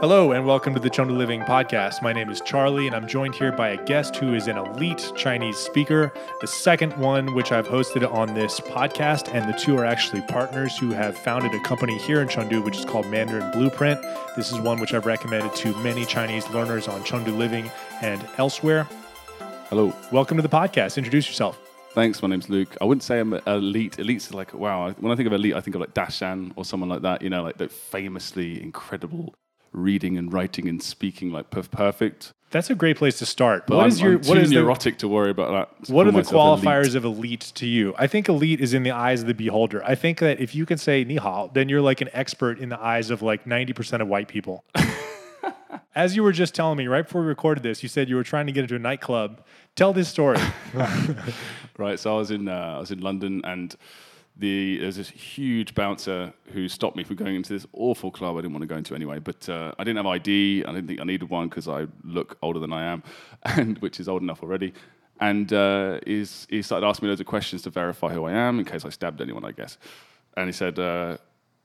Hello and welcome to the Chengdu Living Podcast. My name is Charlie and I'm joined here by a guest who is an elite Chinese speaker, the second one which I've hosted on this podcast, and the two are actually partners who have founded a company here in Chengdu which is called Mandarin Blueprint. This is one which I've recommended to many Chinese learners on Chengdu Living and elsewhere. Hello. Welcome to the podcast. Introduce yourself. Thanks. My name's Luke. I wouldn't say I'm elite. Elite's like, wow. When I think of elite, I think of like Dashan or someone like that, you know, like the famously incredible reading and writing and speaking like perfect. That's a great place to start. But I'm too neurotic to worry about that. What are the qualifiers of elite to you? I think elite is in the eyes of the beholder. I think that if you can say ni hao, then you're like an expert in the eyes of like 90% of white people. As you were just telling me right before we recorded this, you said you were trying to get into a nightclub. Tell this story. Right. So I was in London and there's this huge bouncer who stopped me from going into this awful club I didn't want to go into anyway, but I didn't have ID. I didn't think I needed one because I look older than I am, and which is old enough already. And he started asking me loads of questions to verify who I am in case I stabbed anyone, I guess. And he said,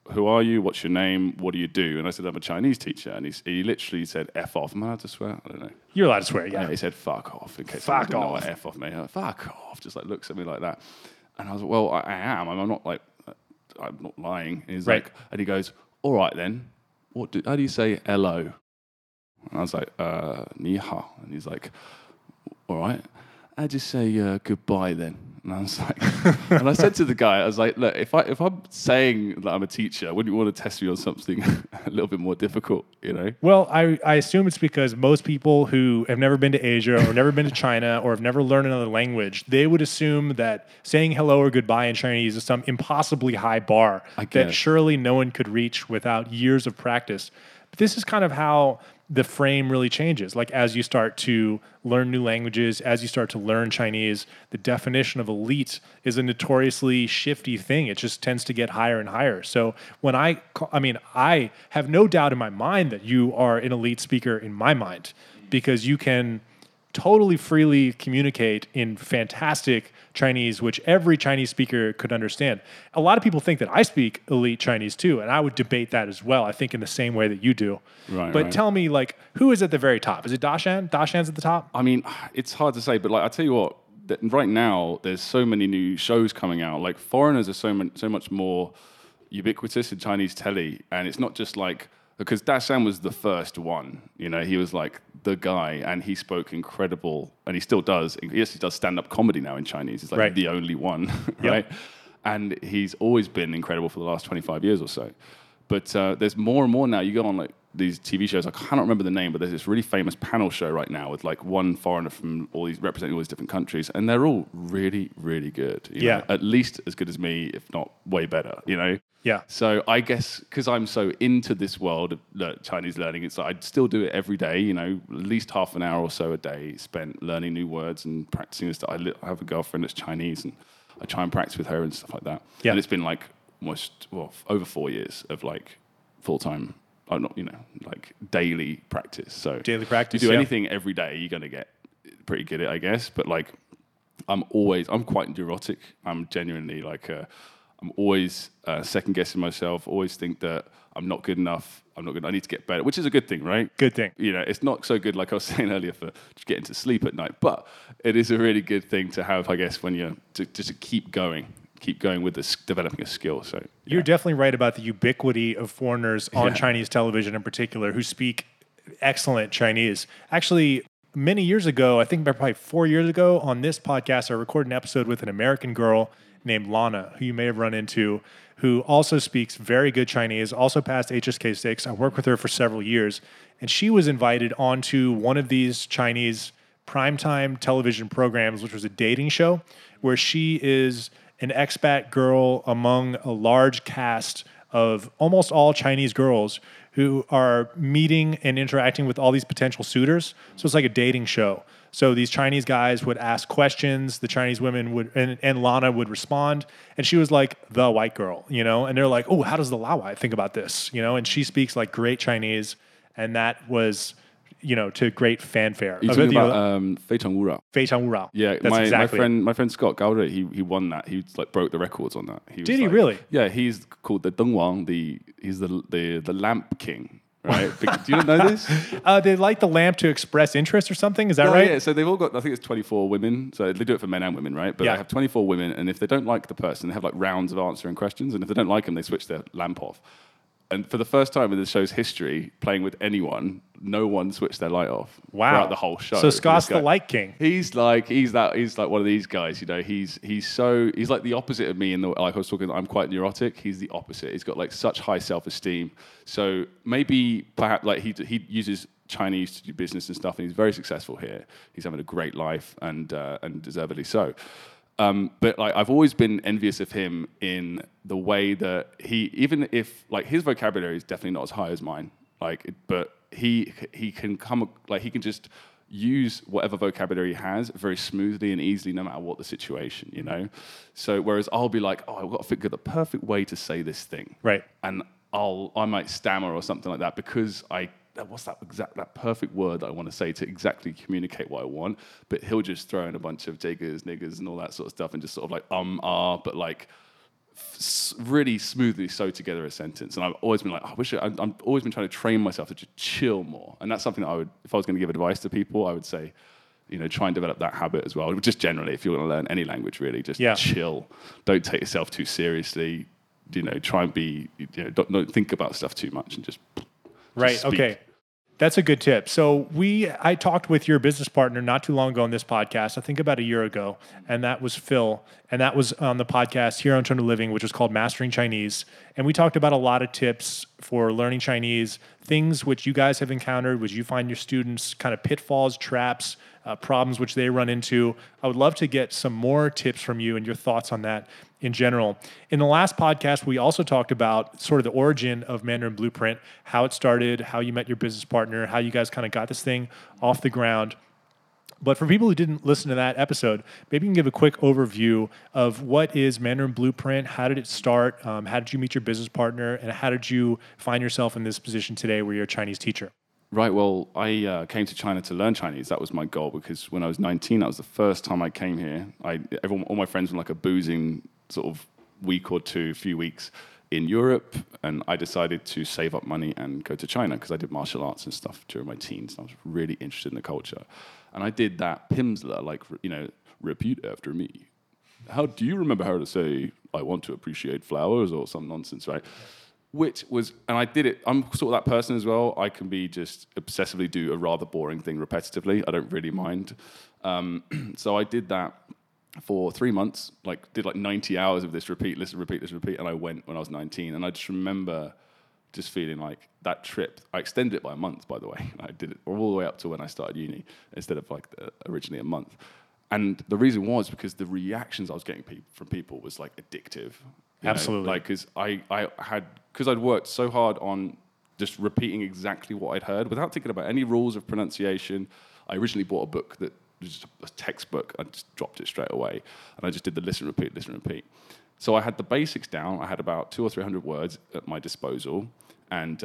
who are you? What's your name? What do you do? And I said, I'm a Chinese teacher. And he literally said, F off. Am I allowed to swear? I don't know. You're allowed to swear, yeah. He said, fuck off. In case I didn't know what F off meant. Like, fuck off. Just like looks at me like that. And I was like, well, I am. I'm not lying. And he's right. And he goes, all right then. How do you say hello? And I was like, ni hao. And he's like, all right. I just say goodbye then. And I was like, and I said to the guy, I was like, look, if I'm saying that I'm a teacher, wouldn't you want to test me on something a little bit more difficult, you know? Well, I assume it's because most people who have never been to Asia or never been to China or have never learned another language, they would assume that saying hello or goodbye in Chinese is some impossibly high bar that surely no one could reach without years of practice. But this is kind of how the frame really changes. Like as you start to learn new languages, as you start to learn Chinese, the definition of elite is a notoriously shifty thing. It just tends to get higher and higher. So when I have no doubt in my mind that you are an elite speaker in my mind, because you can totally freely communicate in fantastic Chinese, which every Chinese speaker could understand. A lot of people think that I speak elite Chinese too, and I would debate that as well. I think in the same way that you do. Right. Tell me, who is at the very top? Is it Dashan? Dashan's at the top? I mean, it's hard to say, but I tell you what, right now there's so many new shows coming out. Like foreigners are so much more ubiquitous in Chinese telly, and it's not just like. Because Dashan was the first one, you know, he was like the guy, and he spoke incredible, and he still does. Yes, he does stand-up comedy now in Chinese. He's the only one, right? Yep. And he's always been incredible for the last 25 years or so. But there's more and more now. You go on these TV shows. I cannot remember the name, but there's this really famous panel show right now with one foreigner from representing all these different countries, and they're all really, really good. You know? At least as good as me, if not way better. You know. Yeah. So I guess because I'm so into this world of Chinese learning, it's I'd still do it every day. You know, at least half an hour or so a day spent learning new words and practicing this. I have a girlfriend that's Chinese, and I try and practice with her and stuff like that. Yeah. And it's been over 4 years of full-time. Daily practice. So daily practice. You do anything every day, you're gonna get pretty good at it, I guess. But I'm quite neurotic. I'm genuinely I'm always second guessing myself. Always think that I'm not good enough. I need to get better, which is a good thing, right? Good thing. You know, it's not so good, I was saying earlier, for getting to sleep at night, but it is a really good thing to have, I guess, when you're to keep going. Keep going with this, developing a skill. So you're definitely right about the ubiquity of foreigners on Chinese television in particular who speak excellent Chinese. Actually, many years ago, I think probably 4 years ago on this podcast, I recorded an episode with an American girl named Lana, who you may have run into, who also speaks very good Chinese, also passed HSK 6. I worked with her for several years, and she was invited onto one of these Chinese primetime television programs, which was a dating show, where she is an expat girl among a large cast of almost all Chinese girls who are meeting and interacting with all these potential suitors. So it's like a dating show. So these Chinese guys would ask questions, the Chinese women would, and Lana would respond, and she was like the white girl, you know? And they're like, oh, how does the Lawai think about this? You know, and she speaks great Chinese, and that was, you know, to great fanfare. You're talking about Fei Cheng Wu Rao. Fei Cheng Wu Rao. Yeah, that's exactly. My friend Scott Gowdry, he won that. He broke the records on that. Did he really? Yeah, he's called the Deng Wang. He's the lamp king. right? Because, do you know this? They light the lamp to express interest or something. Is that right? Yeah. So they've all got, I think it's 24 women. So they do it for men and women, right? But they have 24 women, and if they don't like the person, they have like rounds of answering questions, and if they don't like them, they switch their lamp off. And for the first time in the show's history, playing with anyone, no one switched their light off throughout the whole show. So Scott's the light king. He's like one of these guys, you know. He's like the opposite of me. I was talking, I'm quite neurotic. He's the opposite. He's got like such high self-esteem. So perhaps like he uses Chinese to do business and stuff, and he's very successful here. He's having a great life, and deservedly so. But like I've always been envious of him in the way that he, even if like his vocabulary is definitely not as high as mine, but he can come, like he can just use whatever vocabulary he has very smoothly and easily, no matter what the situation, you know. So whereas I'll be like, oh, I've got to figure the perfect way to say this thing, right? And I might stammer or something like that because what's that perfect word that I want to say to exactly communicate what I want? But he'll just throw in a bunch of jiggers, niggers, and all that sort of stuff, and just sort of like but like really smoothly sew together a sentence. And I've always been like, I've always been trying to train myself to just chill more. And that's something that I would, if I was going to give advice to people, I would say, you know, try and develop that habit as well. Just generally, if you're going to learn any language, really, just chill. Don't take yourself too seriously. You know, try and be, you know, don't think about stuff too much and just. Right. Okay. That's a good tip. So I talked with your business partner not too long ago on this podcast, I think about a year ago, and that was Phil. And that was on the podcast here on Chengdu Living, which was called Mastering Chinese. And we talked about a lot of tips for learning Chinese, things which you guys have encountered, which you find your students kind of pitfalls, traps, problems which they run into. I would love to get some more tips from you and your thoughts on that in general. In the last podcast, we also talked about sort of the origin of Mandarin Blueprint, how it started, how you met your business partner, how you guys kind of got this thing off the ground. But for people who didn't listen to that episode, maybe you can give a quick overview of what is Mandarin Blueprint, how did it start, how did you meet your business partner, and how did you find yourself in this position today where you're a Chinese teacher? Right, well, I came to China to learn Chinese. That was my goal, because when I was 19, that was the first time I came here. All my friends were like a boozing sort of week or two, few weeks in Europe, and I decided to save up money and go to China because I did martial arts and stuff during my teens. And I was really interested in the culture. And I did that Pimsleur, like, you know, repeat after me. How do you remember how to say, I want to appreciate flowers or some nonsense, right? Which was, and I did it, I'm sort of that person as well. I can be just obsessively do a rather boring thing repetitively. I don't really mind. So I did that for 3 months, did 90 hours of this repeat, and I went when I was 19. And I just remember just feeling like that trip, I extended it by a month, by the way. I did it all the way up to when I started uni instead of originally a month. And the reason was because the reactions I was getting from people was like addictive. You absolutely know, like because I'd worked so hard on just repeating exactly what I'd heard without thinking about any rules of pronunciation. I originally bought a book that was just a textbook. I just dropped it straight away, and I just did the listen, repeat. So I had the basics down. I had about 200 or 300 words at my disposal, and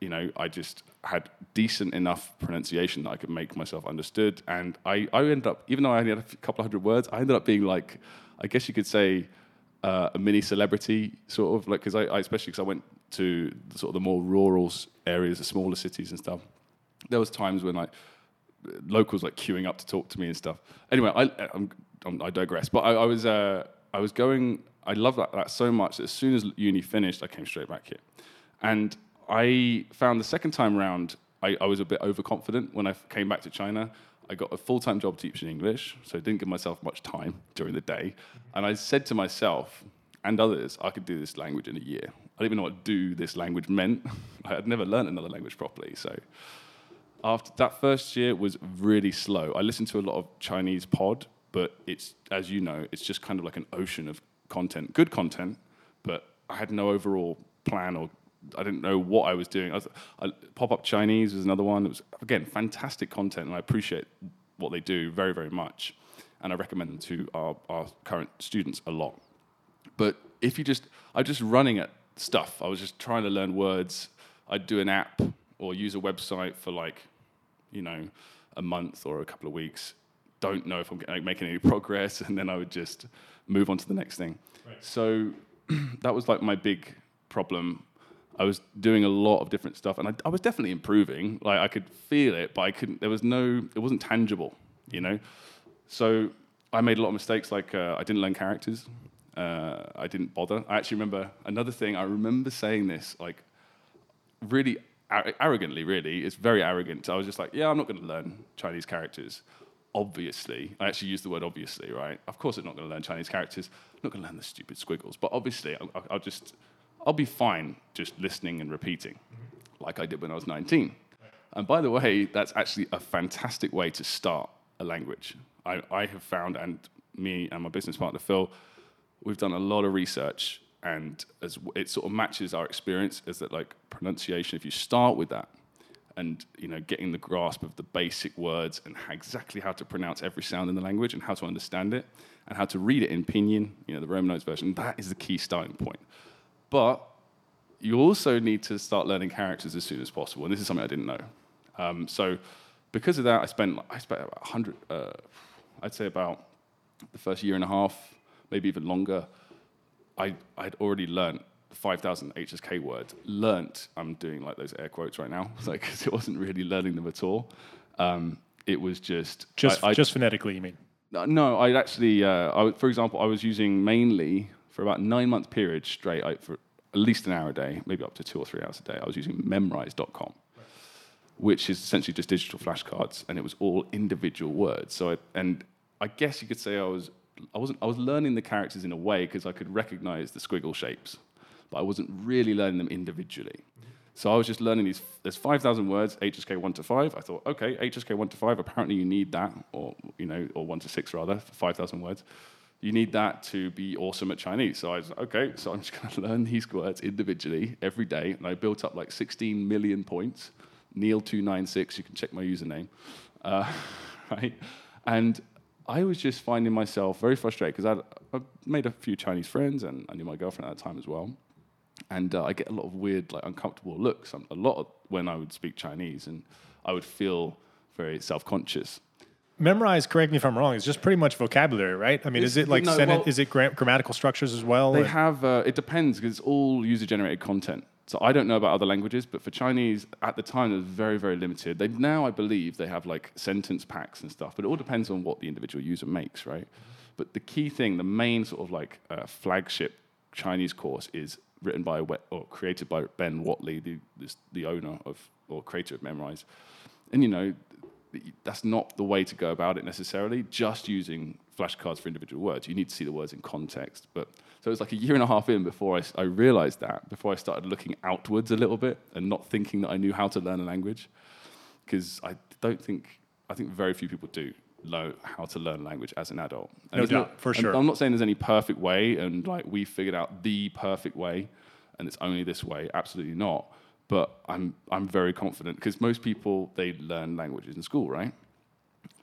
you know, I just had decent enough pronunciation that I could make myself understood. And I ended up, even though I only had a couple of hundred words, I ended up being like, I guess you could say, a mini celebrity, sort of, like, because especially because I went to sort of the more rural areas, the smaller cities and stuff. There was times when locals queuing up to talk to me and stuff. Anyway, I digress. But I loved that so much that as soon as uni finished, I came straight back here, and I found the second time round I was a bit overconfident when I came back to China. I got a full-time job teaching English, so I didn't give myself much time during the day. And I said to myself and others, I could do this language in a year. I didn't even know what do this language meant. I had never learned another language properly. So after that first year was really slow. I listened to a lot of ChinesePod, but it's, as you know, it's just kind of like an ocean of content, good content, but I had no overall plan or I didn't know what I was doing. Pop-up Chinese was another one. It was, again, fantastic content, and I appreciate what they do very, very much. And I recommend them to our current students a lot. But if you just... I was just running at stuff. I was just trying to learn words. I'd do an app or use a website for, a month or a couple of weeks. Don't know if I'm making any progress. And then I would just move on to the next thing. Right. So that was, my big problem. I was doing a lot of different stuff, and I was definitely improving. Like, I could feel it, but I couldn't. It wasn't tangible, you know. So I made a lot of mistakes. Like, I didn't learn characters. I didn't bother. I actually remember another thing. I remember saying this, like, really arrogantly. Really, it's very arrogant. I was just like, yeah, I'm not going to learn Chinese characters. Obviously, I actually used the word obviously, right? Of course, I'm not going to learn Chinese characters. I'm not going to learn the stupid squiggles. But obviously, I'll be fine just listening and repeating, like I did when I was 19. And by the way, that's actually a fantastic way to start a language. I have found, and me and my business partner Phil, we've done a lot of research, and as it sort of matches our experience, is that like pronunciation, if you start with that, and you know, getting the grasp of the basic words and exactly how to pronounce every sound in the language and how to understand it and how to read it in pinyin, you know, the Romanized version, that is the key starting point. But you also need to start learning characters as soon as possible, and this is something I didn't know. So because of that, I spent about 100, I'd say about the first year and a half, maybe even longer, I'd already learned 5,000 HSK words. I'm doing like those air quotes right now, like, because it wasn't really learning them at all. It was just phonetically, you mean? No, I actually, for example, I was using mainly for about 9-month period straight, for at least an hour a day, maybe up to 2 or 3 hours a day. I was using Memrise.com, which is essentially just digital flashcards, and it was all individual words. So, I guess you could say I was learning the characters in a way because I could recognize the squiggle shapes, but I wasn't really learning them individually. So I was just learning these, there's 5,000 words, HSK 1 to 5. I thought, okay, HSK 1 to 5, apparently you need that, or 1 to 6 rather, for 5,000 words. You need that to be awesome at Chinese. So I was like, okay, so I'm just going to learn these words individually every day. And I built up like 16 million points. Neil296, you can check my username. Right? And I was just finding myself very frustrated because I made a few Chinese friends, and I knew my girlfriend at that time as well. And I get a lot of weird, like, uncomfortable looks when I would speak Chinese, and I would feel very self-conscious. Memrise, correct me if I'm wrong, it's just pretty much vocabulary, right? I mean, is it grammatical structures as well? They have, it depends, because it's all user-generated content. So I don't know about other languages, but for Chinese, at the time, it was very, very limited. Now, I believe, they have, like, sentence packs and stuff, but it all depends on what the individual user makes, right? But the key thing, the main sort of, like, flagship Chinese course is written by or created by Ben Watley, the owner of, or creator of Memrise. And, you know, that's not the way to go about it necessarily, just using flashcards for individual words. You need to see the words in context. But so it was like a year and a half in before I realized that, before I started looking outwards a little bit and not thinking that I knew how to learn a language. Because I think very few people do know how to learn language as an adult. And no doubt, for sure. I'm not saying there's any perfect way, and like we figured out the perfect way and it's only this way, absolutely not. But I'm very confident, because most people, they learn languages in school, right?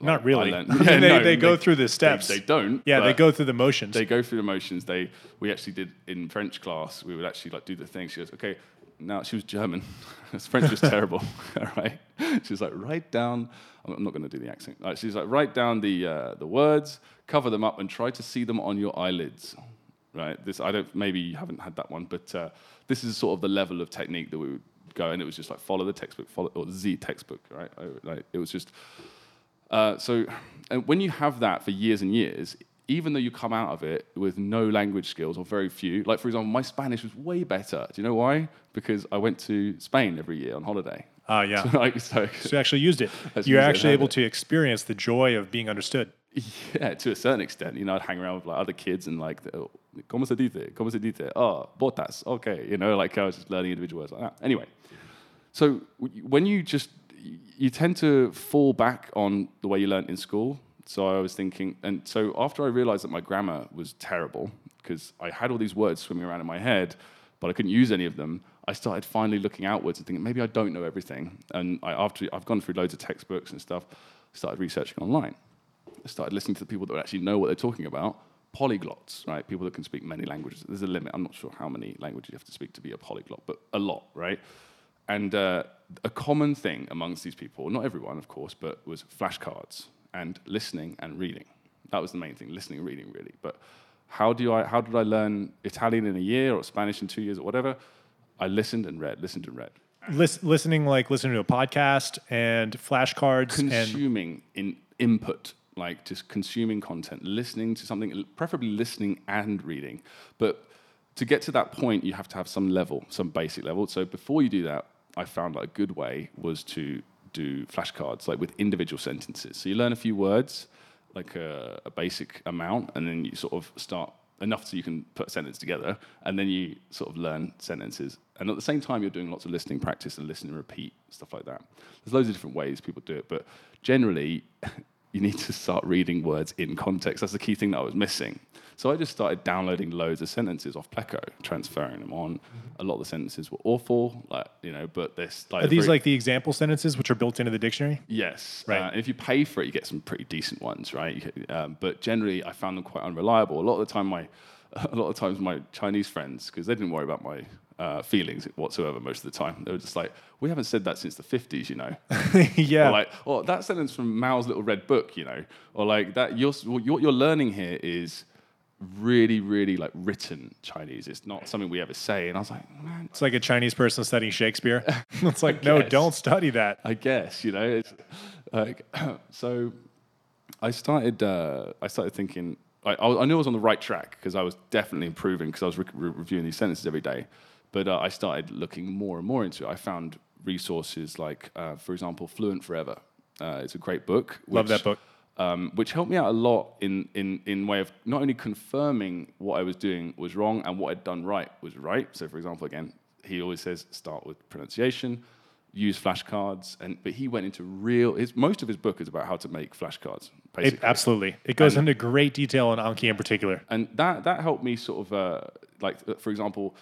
Like, not really. They go through the steps. They don't. Yeah, they go through the motions. We actually did in French class. We would actually like do the thing. She goes, okay. Now she was German. Her French was terrible, right? She was like, write down. I'm not going to do the accent. Like, she's like, write down the words, cover them up, and try to see them on your eyelids. Right? This maybe you haven't had that one, but this is sort of the level of technique that we would go, and it was just like follow the textbook, or Z textbook, right? Like, it was just so. And when you have that for years and years, even though you come out of it with no language skills or very few, like for example, my Spanish was way better. Do you know why? Because I went to Spain every year on holiday. Yeah. So you actually used it. You're actually able to experience the joy of being understood. Yeah, to a certain extent. You know, I'd hang around with like other kids and like, ¿Cómo se dice? ¿Cómo se dice? Oh, botas. Okay. You know, like I was just learning individual words like that. Anyway, so when you tend to fall back on the way you learned in school. So I was thinking, and so after I realized that my grammar was terrible, because I had all these words swimming around in my head, but I couldn't use any of them, I started finally looking outwards and thinking, maybe I don't know everything. And I've gone through loads of textbooks and stuff, started researching online. I started listening to the people that actually know what they're talking about, polyglots, right? People that can speak many languages. There's a limit. I'm not sure how many languages you have to speak to be a polyglot, but a lot, right? And a common thing amongst these people, not everyone, of course, but was flashcards and listening and reading. That was the main thing, listening and reading, really. But how did I learn Italian in a year or Spanish in 2 years or whatever? I listened and read. Listening, like listening to a podcast and flashcards. Consuming and input, like just consuming content, listening to something, preferably listening and reading. But to get to that point, you have to have some level, some basic level. So before you do that, I found that a good way was to do flashcards, like with individual sentences. So you learn a few words, like a basic amount, and then you sort of start enough so you can put a sentence together, and then you sort of learn sentences. And at the same time, you're doing lots of listening practice and listen and repeat, stuff like that. There's loads of different ways people do it, but generally, you need to start reading words in context. That's the key thing that I was missing. So I just started downloading loads of sentences off Pleco, transferring them on. A lot of the sentences were awful, like, you know, but there's... Like, are these like the example sentences which are built into the dictionary? Yes. Right. And if you pay for it, you get some pretty decent ones, right? But generally, I found them quite unreliable. A lot of times, my Chinese friends, because they didn't worry about my... feelings whatsoever most of the time. They were just like, we haven't said that since the 50s, you know. Yeah. Or like, oh, that sentence from Mao's Little Red Book, you know. Or like that, what you're learning here is really, really like written Chinese. It's not something we ever say. And I was like, man. It's like a Chinese person studying Shakespeare. It's like, no, don't study that. I guess, you know. It's like, so I started thinking, I knew I was on the right track because I was definitely improving because I was reviewing these sentences every day. But I started looking more and more into it. I found resources like, for example, Fluent Forever. It's a great book. Love that book. Which helped me out a lot in way of not only confirming what I was doing was wrong and what I'd done right was right. So, for example, again, he always says start with pronunciation, use flashcards, but he went into most of his book is about how to make flashcards. Basically. Absolutely. It goes into great detail on Anki in particular. And that helped me sort of, like, for example...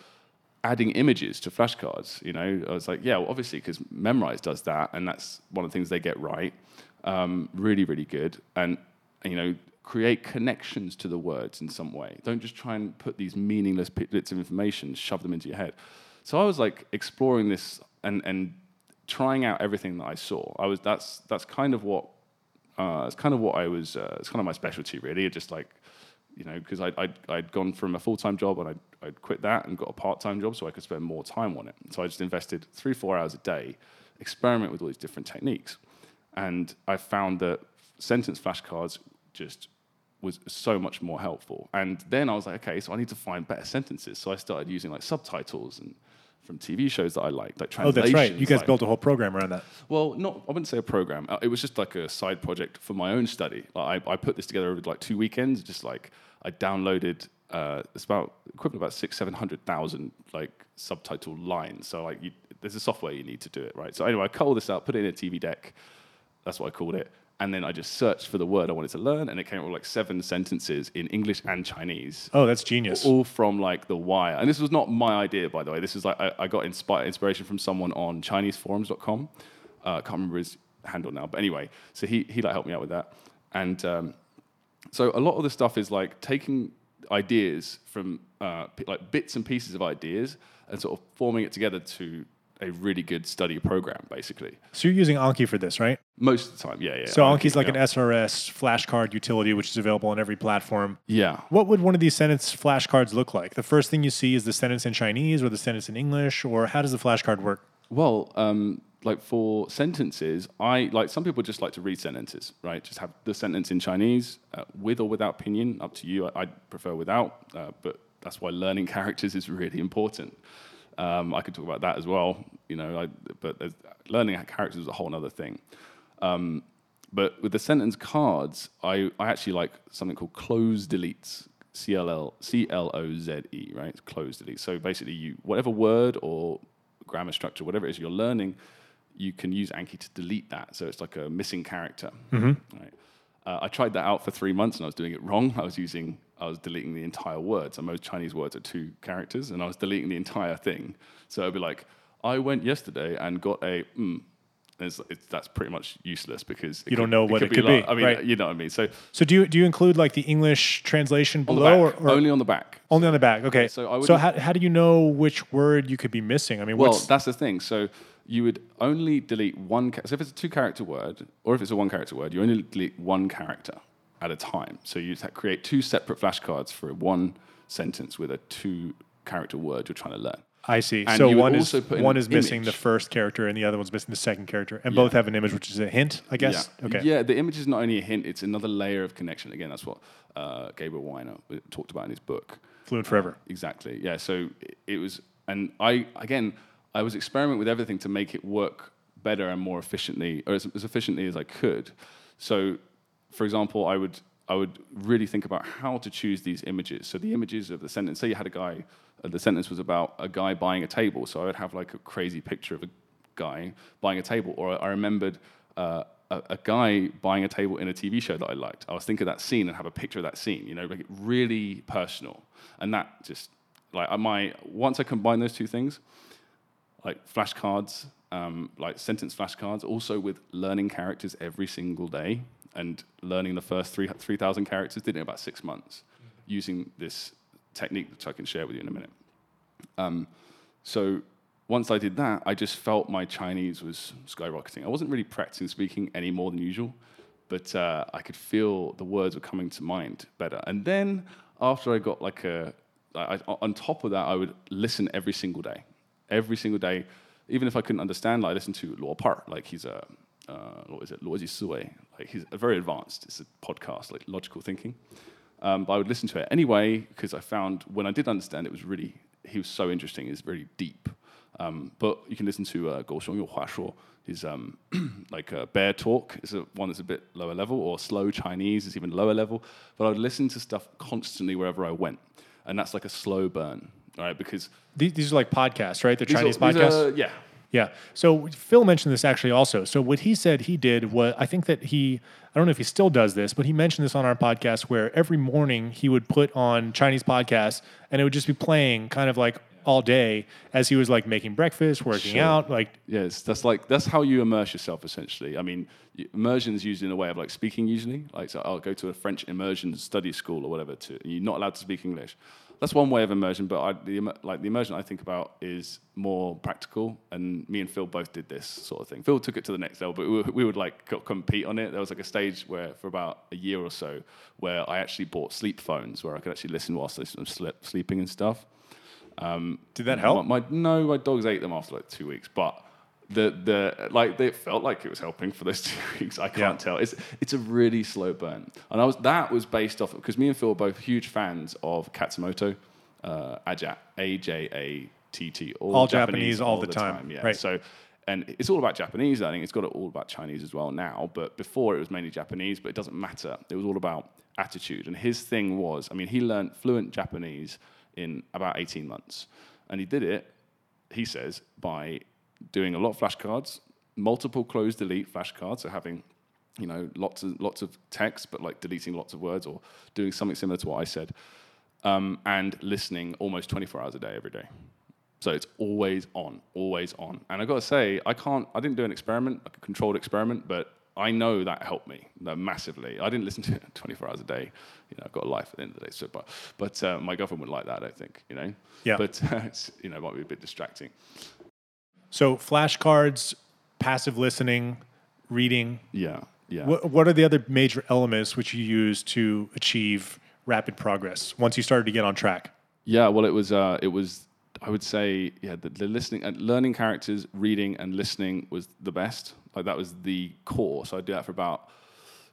adding images to flashcards, you know. I was like, yeah, well, obviously, because Memrise does that, and that's one of the things they get right. Really, really good. And, you know, create connections to the words in some way. Don't just try and put these meaningless bits of information, shove them into your head. So I was, like, exploring this and trying out everything that I saw. It's kind of my specialty, really. Just, like, you know, because I'd gone from a full-time job and I'd quit that and got a part-time job so I could spend more time on it. So I just invested 3-4 hours a day, experiment with all these different techniques. And I found that sentence flashcards just was so much more helpful. And then I was like, okay, so I need to find better sentences. So I started using like subtitles and from TV shows that I like translations. Oh, that's right. You guys built a whole program around that. Well, I wouldn't say a program. It was just like a side project for my own study. Like I put this together over like 2 weekends, just like I downloaded... it's about equivalent about 600,000-700,000 like subtitle lines. So like there's a software you need to do it, right? So anyway, I cull this out, put it in a TV deck. That's what I called it. And then I just searched for the word I wanted to learn, and it came up with like 7 sentences in English and Chinese. Oh, that's genius! All from like The Wire. And this was not my idea, by the way. This is like I got inspiration from someone on ChineseForums.com. Can't remember his handle now, but anyway, so he like helped me out with that. And so a lot of the stuff is like taking ideas from like bits and pieces of ideas and sort of forming it together to a really good study program, basically. So you're using Anki for this, right? Most of the time, yeah. So Anki's like an SRS flashcard utility, which is available on every platform. Yeah. What would one of these sentence flashcards look like? The first thing you see is the sentence in Chinese or the sentence in English, or how does the flashcard work? Well, like for sentences, I like some people just like to read sentences, right? Just have the sentence in Chinese, with or without pinyin, up to you. I prefer without, but that's why learning characters is really important. I could talk about that as well, you know. But learning characters is a whole other thing. But with the sentence cards, I actually like something called close deletes. CLOZE, right? It's close delete. So basically, you whatever word or grammar structure, whatever it is you're learning, you can use Anki to delete that. So it's like a missing character. Mm-hmm. Right. I tried that out for 3 months and I was doing it wrong. I was deleting the entire word. So most Chinese words are 2 characters and I was deleting the entire thing. So it'd be like, I went yesterday and got a, that's pretty much useless because... You don't know what it could be. I mean, right. You know what I mean. So do you include like the English translation below? Or only on the back. Only on the back, okay. So how do you know which word you could be missing? I mean, that's the thing. So... you would only delete one... So if it's a 2-character word, or if it's a 1-character word, you only delete 1 character at a time. So you create 2 separate flashcards for 1 sentence with a 2-character word you're trying to learn. I see. And so one is missing the first character and the other one's missing the second character. And both have an image, which is a hint, I guess? Yeah. Okay. Yeah, the image is not only a hint, it's another layer of connection. Again, that's what Gabriel Weiner talked about in his book. Fluent Forever. Exactly. Yeah, so it was... And I was experimenting with everything to make it work better and more efficiently, or as efficiently as I could. So, for example, I would really think about how to choose these images. So the images of the sentence, say you had a guy, the sentence was about a guy buying a table. So I would have like a crazy picture of a guy buying a table. Or I remembered a guy buying a table in a TV show that I liked. I was thinking of that scene and have a picture of that scene, you know, make it really personal. And that just, like once I combine those two things, like flashcards, like sentence flashcards, also with learning characters every single day, and learning the first 3,000 characters, did it in about 6 months, using this technique, which I can share with you in a minute. So once I did that, I just felt my Chinese was skyrocketing. I wasn't really practicing speaking any more than usual, but I could feel the words were coming to mind better. And then after I got on top of that, I would listen every single day, even if I couldn't understand. Like I listened to Luo Par, like he's a Luo Ji Si Wei, like he's very advanced. It's a podcast, like logical thinking. But I would listen to it anyway because I found when I did understand, he was so interesting. It's really deep. But you can listen to Gao Shuangyu Huashuo. His like bear talk is one that's a bit lower level, or slow Chinese is even lower level. But I would listen to stuff constantly wherever I went. And that's like a slow burn, right? Because these are like podcasts, right? The Chinese podcasts? Yeah. So Phil mentioned this actually also. So what he said he did was, I think that I don't know if he still does this, but he mentioned this on our podcast where every morning he would put on Chinese podcasts and it would just be playing kind of like all day as he was like making breakfast, working out. Yes, that's how you immerse yourself essentially. I mean, immersion is used in a way of like speaking usually. Like, so I'll go to a French immersion study school or whatever. You're not allowed to speak English. That's one way of immersion, but the immersion I think about is more practical, and me and Phil both did this sort of thing. Phil took it to the next level, but we would like compete on it. There was like a stage where, for about a year or so, where I actually bought sleep phones where I could actually listen whilst I'm sleeping and stuff. Did that help? My dogs ate them after like 2 weeks, but it felt like it was helping for those 2 weeks. I can't tell. It's a really slow burn, and that was based off because me and Phil are both huge fans of Katsumoto, AJATT, AJATT, all Japanese all the time. Yeah. Right. So, and it's all about Japanese. I think it's got it all about Chinese as well now, but before it was mainly Japanese. But it doesn't matter. It was all about attitude. And his thing was, I mean, he learned fluent Japanese in about 18 months, and he did it, he says, by doing a lot of flashcards, multiple close delete flashcards, so having, you know, lots of text, but like deleting lots of words or doing something similar to what I said, and listening almost 24 hours a day every day. So it's always on. And I got to say, I didn't do an experiment, like a controlled experiment, but I know that helped me massively. I didn't listen to it 24 hours a day. You know, I've got a life at the end of the day. So, but my girlfriend wouldn't like that, I don't think, you know? Yeah. But, it's, you know, it might be a bit distracting. So flashcards, passive listening, reading. Yeah. What are the other major elements which you use to achieve rapid progress once you started to get on track? Yeah, well, it was I would say, the listening and learning characters, reading and listening was the best. Like that was the core. So I do that for about,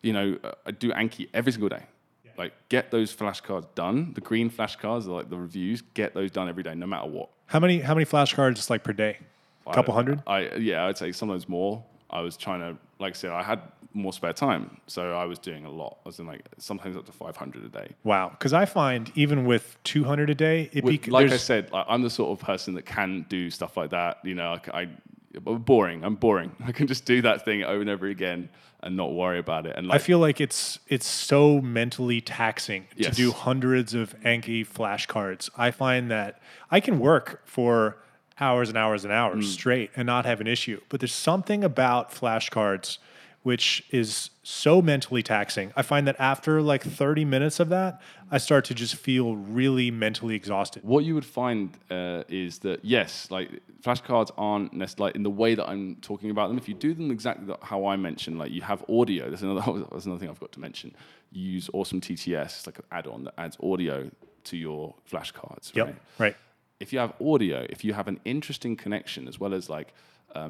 you know, I do Anki every single day. Yeah. Like get those flashcards done. The green flashcards are like the reviews. Get those done every day, no matter what. How many flashcards like per day? A couple hundred? I'd say sometimes more. I was trying to, like I said, I had more spare time, so I was doing a lot. I was in like sometimes up to 500 a day. Wow, because I find even with 200 a day, I'm the sort of person that can do stuff like that. You know, I'm boring. I can just do that thing over and over again and not worry about it. And like, I feel like it's so mentally taxing to do hundreds of Anki flashcards. I find that I can work for hours and hours and hours straight and not have an issue. But there's something about flashcards which is so mentally taxing. I find that after like 30 minutes of that, I start to just feel really mentally exhausted. What you would find is that, yes, like flashcards aren't necessarily like in the way that I'm talking about them. If you do them exactly how I mentioned, like you have audio. That's another thing I've got to mention. You use Awesome TTS, it's like an add-on that adds audio to your flashcards. Right? Yep, right. if you have audio, if you have an interesting connection, as well as like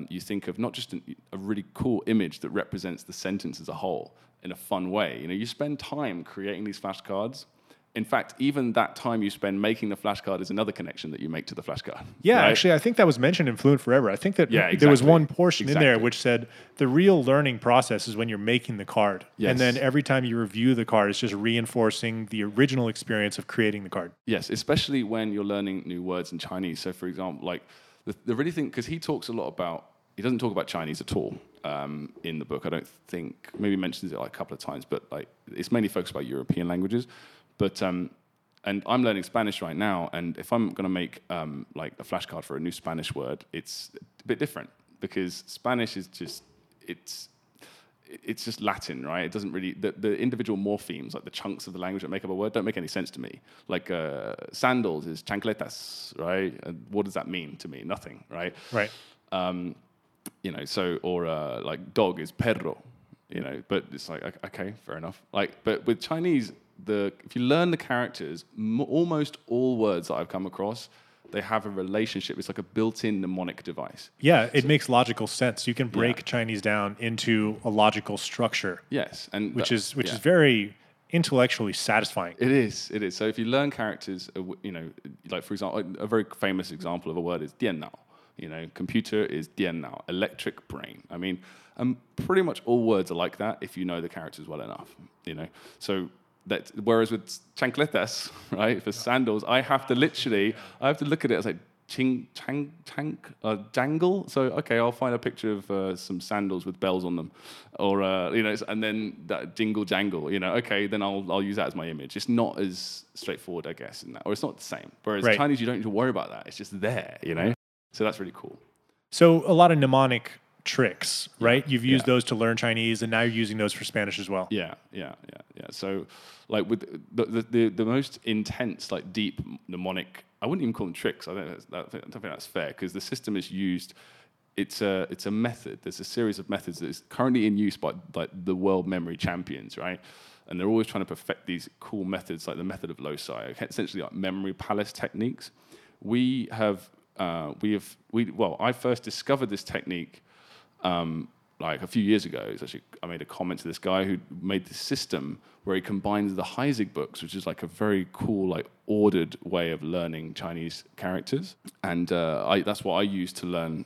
you think of not just a really cool image that represents the sentence as a whole in a fun way. You know, you spend time creating these flashcards. In fact, even that time you spend making the flashcard is another connection that you make to the flashcard. Yeah, right? Actually, I think that was mentioned in Fluent Forever. I think that there was one portion in there which said the real learning process is when you're making the card. Yes. And then every time you review the card, it's just reinforcing the original experience of creating the card. Yes, especially when you're learning new words in Chinese. So, for example, like the really thing, because he talks a lot about, he doesn't talk about Chinese at all in the book. I don't think, maybe mentions it like a couple of times, but like it's mainly focused about European languages. But and I'm learning Spanish right now, and if I'm going to make like a flashcard for a new Spanish word, it's a bit different because Spanish is just it's just Latin, right? It doesn't really the individual morphemes, like the chunks of the language that make up a word, don't make any sense to me. Like sandals is chancletas, right? And what does that mean to me? Nothing, right? Right. You know, so or like dog is perro, you know. But it's like okay, fair enough. Like, but with Chinese. If you learn the characters, almost all words that I've come across, they have a relationship. It's like a built-in mnemonic device. Yeah, it makes logical sense. You can break Chinese down into a logical structure. Yes, and which is very intellectually satisfying. It is. So if you learn characters, you know, like for example, a very famous example of a word is diannao. You know, computer is diannao, electric brain. I mean, pretty much all words are like that if you know the characters well enough. You know, so. That, whereas with chancletas, right, for sandals, I have to look at it as like dangle. So okay, I'll find a picture of some sandals with bells on them, or you know, and then that jingle jangle, you know. Okay, then I'll use that as my image. It's not as straightforward, I guess, in that, or it's not the same. Whereas Chinese, you don't need to worry about that. It's just there, you know. So that's really cool. So a lot of mnemonic tricks, right? You've used those to learn Chinese, and now you're using those for Spanish as well. Yeah. So, like with the most intense, like deep mnemonic, I wouldn't even call them tricks. I don't think that's fair because the system is used. It's a method. There's a series of methods that is currently in use by like the world memory champions, right? And they're always trying to perfect these cool methods, like the method of loci, essentially like memory palace techniques. I first discovered this technique. Like a few years ago, I made a comment to this guy who made this system where he combines the Heisig books, which is like a very cool, like ordered way of learning Chinese characters, and that's what I use to learn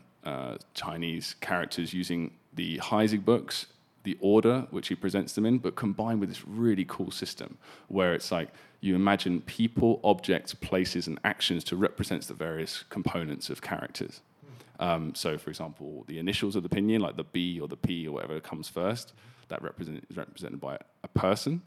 Chinese characters using the Heisig books, the order which he presents them in, but combined with this really cool system where it's like you imagine people, objects, places, and actions to represent the various components of characters. So, for example, the initials of the pinyin, like the B or the P or whatever comes first, that is represented by a person,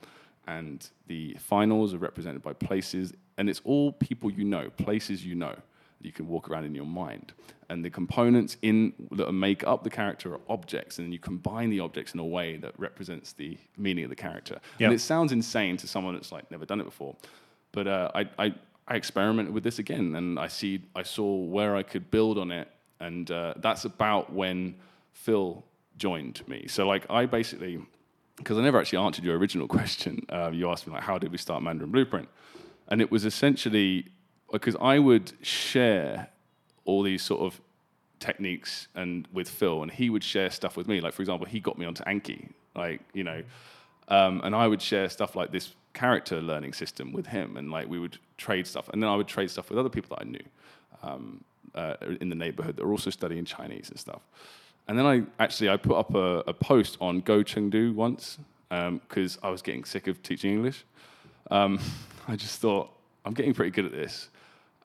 and the finals are represented by places, and it's all people you know, places you know, that you can walk around in your mind. And the components that make up the character are objects, and then you combine the objects in a way that represents the meaning of the character. Yep. And it sounds insane to someone that's like never done it before, but I experimented with this again, and I saw where I could build on it. And that's about when Phil joined me. So, like, I basically, because I never actually answered your original question, you asked me, like, how did we start Mandarin Blueprint? And it was essentially because I would share all these sort of techniques and with Phil, and he would share stuff with me. Like, for example, he got me onto Anki, like, you know, and I would share stuff like this character learning system with him, and, like, we would trade stuff. And then I would trade stuff with other people that I knew. In the neighborhood that are also studying Chinese and stuff. And then I put up a post on Go Chengdu once because I was getting sick of teaching English. I just thought, I'm getting pretty good at this.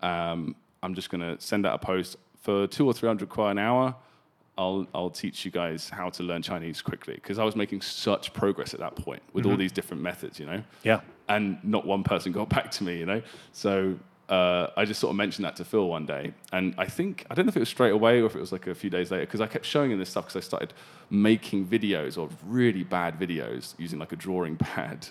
I'm just going to send out a post for 200 or 300 kuai an hour. I'll teach you guys how to learn Chinese quickly because I was making such progress at that point with all these different methods, you know? Yeah. And not one person got back to me, you know? So... I just sort of mentioned that to Phil one day, and I don't know if it was straight away or if it was like a few days later, because I kept showing him this stuff because I started making videos of really bad videos using like a drawing pad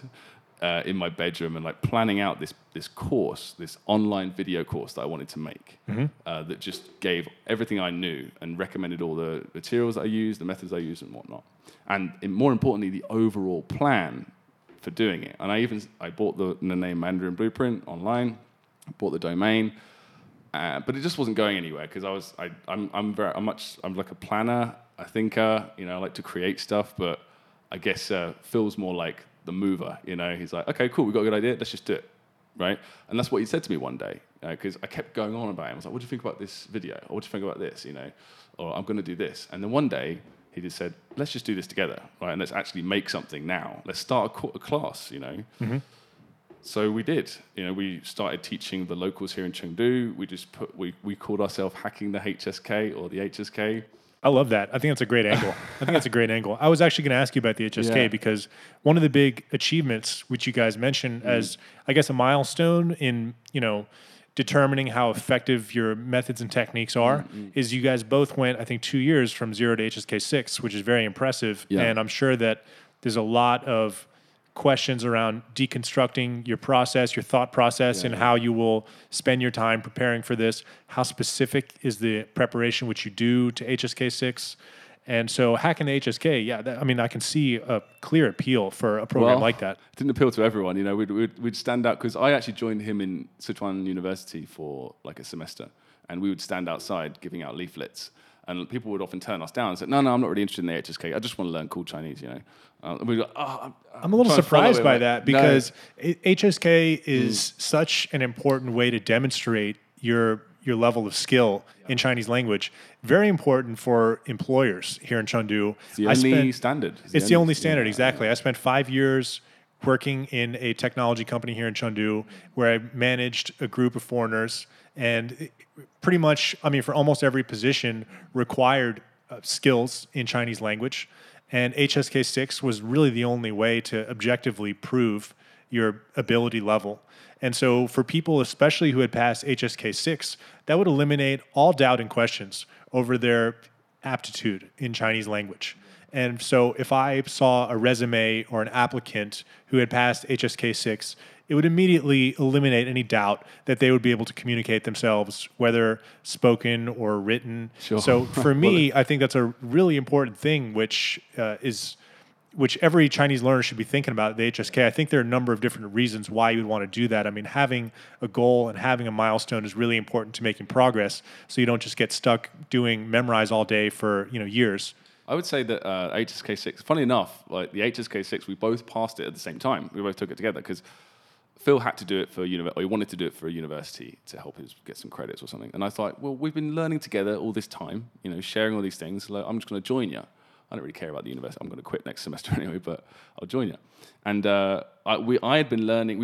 in my bedroom and like planning out this course, this online video course that I wanted to make that just gave everything I knew and recommended all the materials that I used, the methods I used and whatnot. And more importantly, the overall plan for doing it. And I bought the name Mandarin Blueprint online. Bought the domain, But it just wasn't going anywhere because I'm like a planner, a thinker, you know, I like to create stuff, but I guess Phil's more like the mover, you know. He's like, okay, cool, we got a good idea, let's just do it, right? And that's what he said to me one day, because I kept going on about it. I was like, what do you think about this video? Or what do you think about this, you know? Or I'm going to do this. And then one day he just said, let's just do this together, right? And let's actually make something now. Let's start a class, you know. Mm-hmm. So we did. You know, we started teaching the locals here in Chengdu. We just put we called ourselves Hacking the HSK or the HSK. I love that. I think that's a great angle. I was actually going to ask you about the HSK because one of the big achievements which you guys mentioned as, I guess, a milestone in, you know, determining how effective your methods and techniques are is you guys both went, I think, 2 years from 0 to HSK 6, which is very impressive. Yeah. And I'm sure that there's a lot of questions around deconstructing your process, your thought process, and how you will spend your time preparing for this. How specific is the preparation which you do to HSK 6? And so Hacking the HSK, I can see a clear appeal for a program like that. It didn't appeal to everyone, you know. We'd stand out, because I actually joined him in Sichuan University for like a semester, and we would stand outside giving out leaflets. And people would often turn us down and say, no, I'm not really interested in the HSK. I just want to learn cool Chinese, you know. And we'd go, I'm a little surprised by that, because HSK is such an important way to demonstrate your level of skill in Chinese language. Very important for employers here in Chengdu. It's the only standard. It's the only standard, exactly. I spent 5 years working in a technology company here in Chengdu where I managed a group of foreigners, and pretty much, I mean, for almost every position required skills in Chinese language. And HSK 6 was really the only way to objectively prove your ability level. And so for people, especially who had passed HSK 6, that would eliminate all doubt and questions over their aptitude in Chinese language. And so if I saw a resume or an applicant who had passed HSK 6, it would immediately eliminate any doubt that they would be able to communicate themselves, whether spoken or written. Sure. So for me, I think that's a really important thing, which every Chinese learner should be thinking about, the HSK. I think there are a number of different reasons why you would want to do that. I mean, having a goal and having a milestone is really important to making progress, so you don't just get stuck doing Memrise all day for, you know, years. I would say that HSK 6, funny enough, like the HSK 6, we both passed it at the same time. We both took it together because Phil had to do it for university, or he wanted to do it for a university to help us get some credits or something. And I thought, well, we've been learning together all this time, you know, sharing all these things. Like, I'm just going to join you. I don't really care about the university. I'm going to quit next semester anyway, but I'll join you. And we'd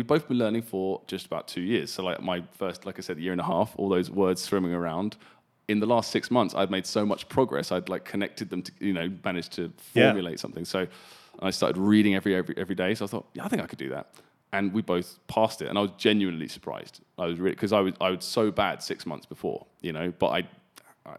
both been learning for just about 2 years. So like my first, like I said, year and a half, all those words swimming around. In the last 6 months, I'd made so much progress. I'd like connected them to, you know, managed to formulate something. So I started reading every day. So I thought, I think I could do that. And we both passed it, and I was genuinely surprised. I was really, because I was so bad 6 months before, you know. But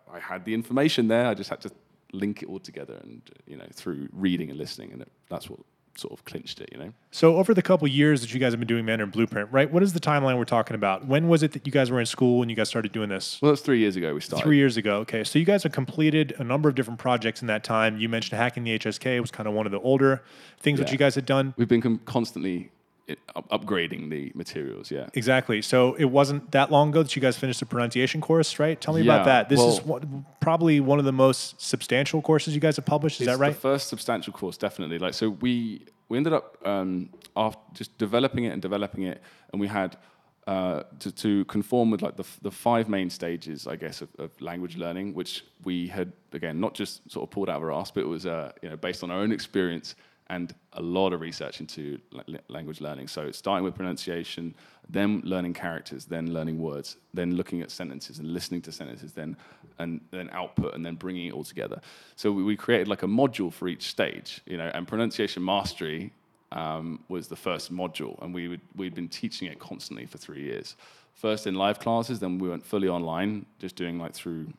I had the information there. I just had to link it all together, and you know, through reading and listening, and that's what sort of clinched it, you know. So over the couple of years that you guys have been doing Mandarin Blueprint, right? What is the timeline we're talking about? When was it that you guys were in school when you guys started doing this? Well, that's 3 years ago we started. 3 years ago, okay. So you guys have completed a number of different projects in that time. You mentioned Hacking the HSK was kind of one of the older things that you guys had done. We've been constantly upgrading the materials, exactly. So it wasn't that long ago that you guys finished the pronunciation course, right? Tell me about that. This is probably one of the most substantial courses you guys have published. Is that right? The first substantial course, definitely. Like, so we ended up after just developing it, and we had to conform with like the five main stages, I guess, of language learning, which we had again not just sort of pulled out of our ass, but it was based on our own experience. And a lot of research into language learning. So starting with pronunciation, then learning characters, then learning words, then looking at sentences and listening to sentences, then output, and then bringing it all together. So we created like a module for each stage, you know. And pronunciation mastery was the first module, and we'd been teaching it constantly for 3 years. First in live classes, then we went fully online, just doing like through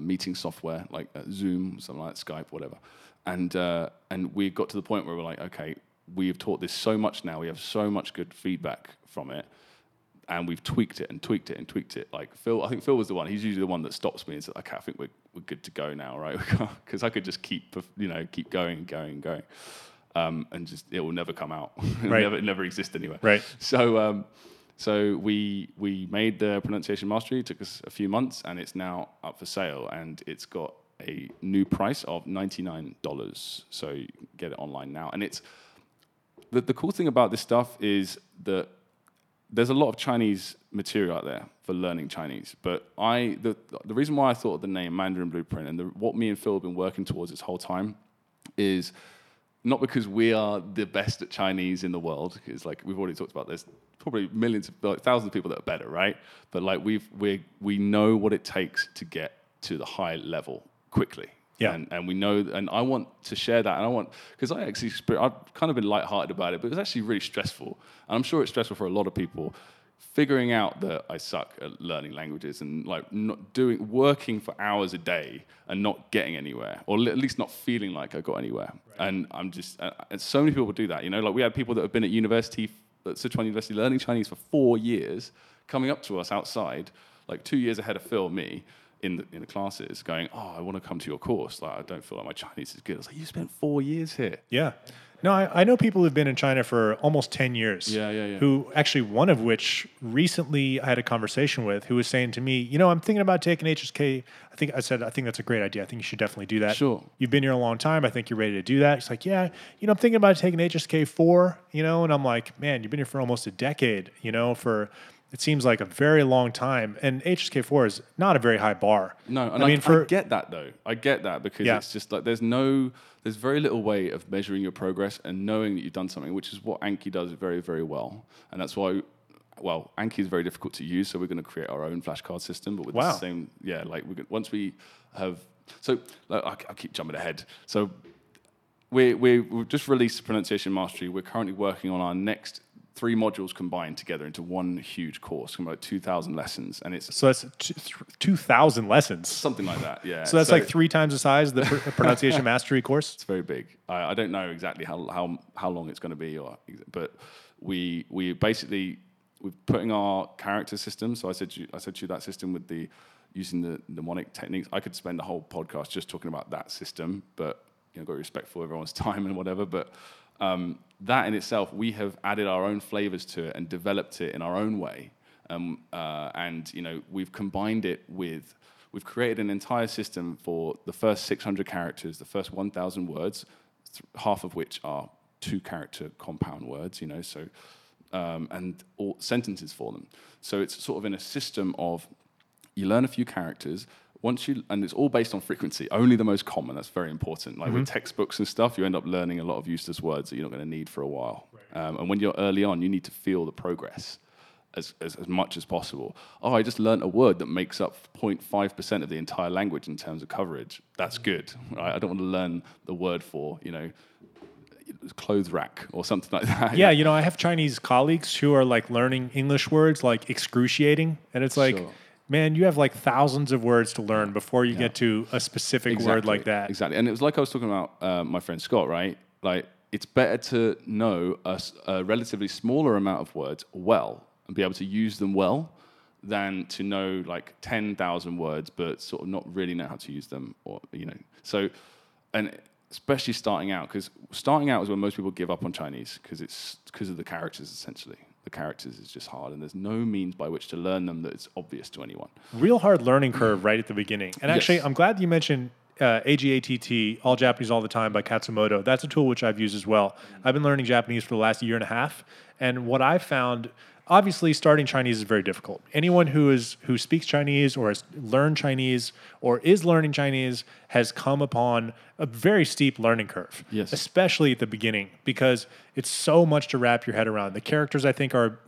meeting software like Zoom, something like Skype, whatever. And we got to the point where we're like, okay, we've taught this so much now. We have so much good feedback from it, and we've tweaked it and tweaked it and tweaked it. Like Phil, I think Phil was the one. He's usually the one that stops me and says, okay, I think we're good to go now, right? Because I could just keep going and going and going, and just it will never come out. It never exist anyway. Right. So So we made the pronunciation mastery. It took us a few months, and it's now up for sale, and it's got a new price of $99. So you can get it online now. And it's the cool thing about this stuff is that there's a lot of Chinese material out there for learning Chinese. But the reason why I thought of the name Mandarin Blueprint and what me and Phil have been working towards this whole time is not because we are the best at Chinese in the world, because like we've already talked about, there's probably thousands of people that are better, right? But like we know what it takes to get to the high level quickly. Yeah. And we know, and I want to share that, and because I've kind of been lighthearted about it, but it was actually really stressful. And I'm sure it's stressful for a lot of people, figuring out that I suck at learning languages and like working for hours a day and not getting anywhere, or at least not feeling like I got anywhere. Right. And I'm just, and so many people do that, you know, like we had people that have been at university, at Sichuan University, learning Chinese for 4 years, coming up to us outside, like 2 years ahead of Phil, me, in the classes, going, oh, I want to come to your course. Like, I don't feel like my Chinese is good. I was like, you spent 4 years here. Yeah. No, I know people who've been in China for almost 10 years. Yeah. Who actually, one of which recently I had a conversation with, who was saying to me, you know, I'm thinking about taking HSK. I think that's a great idea. I think you should definitely do that. Sure. You've been here a long time. I think you're ready to do that. It's like, yeah, you know, I'm thinking about taking HSK 4, you know, and I'm like, man, you've been here for almost a decade, you know, it seems like a very long time, and HSK4 is not a very high bar. No, and I get that though. I get that because it's just like there's very little way of measuring your progress and knowing that you've done something, which is what Anki does very, very well. And that's why, well, Anki is very difficult to use, so we're going to create our own flashcard system, but with the same, once we have, so like, I keep jumping ahead. So we've just released Pronunciation Mastery. We're currently working on our next 3 modules combined together into one huge course, about 2,000 lessons, and it's so that's 2,000 lessons, something like that. Yeah. So that's like 3 times the size of the pronunciation mastery course. It's very big. I don't know exactly how long it's going to be, but we're putting our character system. So I said to you that system with using the mnemonic techniques. I could spend the whole podcast just talking about that system, but you know, got to be respectful of everyone's time and whatever, but. That in itself, we have added our own flavors to it and developed it in our own way. And, you know, we've combined it with, we've created an entire system for the first 600 characters, the first 1,000 words, half of which are 2-character compound words, you know, so, and all sentences for them. So it's sort of in a system of, you learn a few characters, and it's all based on frequency, only the most common. That's very important. Like with textbooks and stuff, you end up learning a lot of useless words that you're not going to need for a while. Right. And when you're early on, you need to feel the progress as much as possible. Oh, I just learned a word that makes up 0.5% of the entire language in terms of coverage. That's good. Right? I don't want to learn the word for, you know, clothes rack or something like that. Yeah, you know, I have Chinese colleagues who are like learning English words like excruciating, and it's like... Sure. Man, you have like thousands of words to learn before you get to a specific word like that. Exactly. And it was like I was talking about my friend Scott, right? Like, it's better to know a relatively smaller amount of words well and be able to use them well than to know like 10,000 words but sort of not really know how to use them, or, you know. So, and especially starting out, because starting out is when most people give up on Chinese because of the characters, essentially. The characters is just hard, and there's no means by which to learn them that it's obvious to anyone. Real hard learning curve right at the beginning. And actually, I'm glad you mentioned AJATT, All Japanese All the Time by Katsumoto. That's a tool which I've used as well. I've been learning Japanese for the last 1.5 years, and what I've found, obviously, starting Chinese is very difficult. Anyone who speaks Chinese or has learned Chinese or is learning Chinese has come upon a very steep learning curve, especially at the beginning, because it's so much to wrap your head around. The characters, I think, are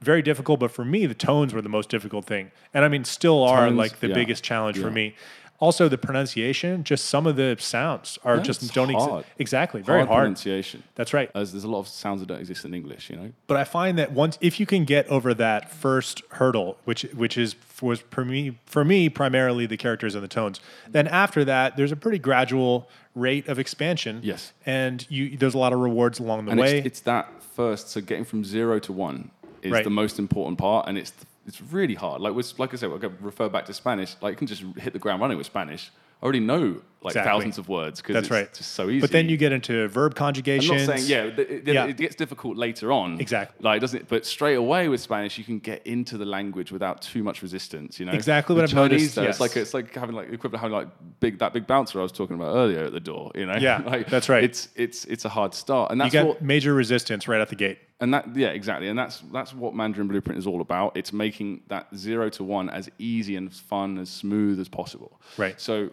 very difficult, but for me, the tones were the most difficult thing. And I mean, still are tones, like the biggest challenge for me. Also, the pronunciation, just some of the sounds are just don't exist. Exactly, very hard pronunciation. That's right. As there's a lot of sounds that don't exist in English, you know. But I find that if you can get over that first hurdle, which was for me primarily the characters and the tones, then after that there's a pretty gradual rate of expansion. Yes. And there's a lot of rewards along the way. It's that first. So getting from 0 to 1 is the most important part, and it's really hard. Like I said, I refer back to Spanish. Like, you can just hit the ground running with Spanish. I already know like thousands of words because it's just so easy. But then you get into verb conjugations. I'm not saying, it gets difficult later on. Exactly. Like, doesn't it? But straight away with Spanish, you can get into the language without too much resistance, you know? Exactly what I've noticed, though, yes. It's like having like equivalent of having like that big bouncer I was talking about earlier at the door, you know? Yeah, like, that's right. It's a hard start. And that's you get major resistance right out the gate. And exactly. And that's what Mandarin Blueprint is all about. It's making that 0 to 1 as easy and fun, as smooth as possible. Right. So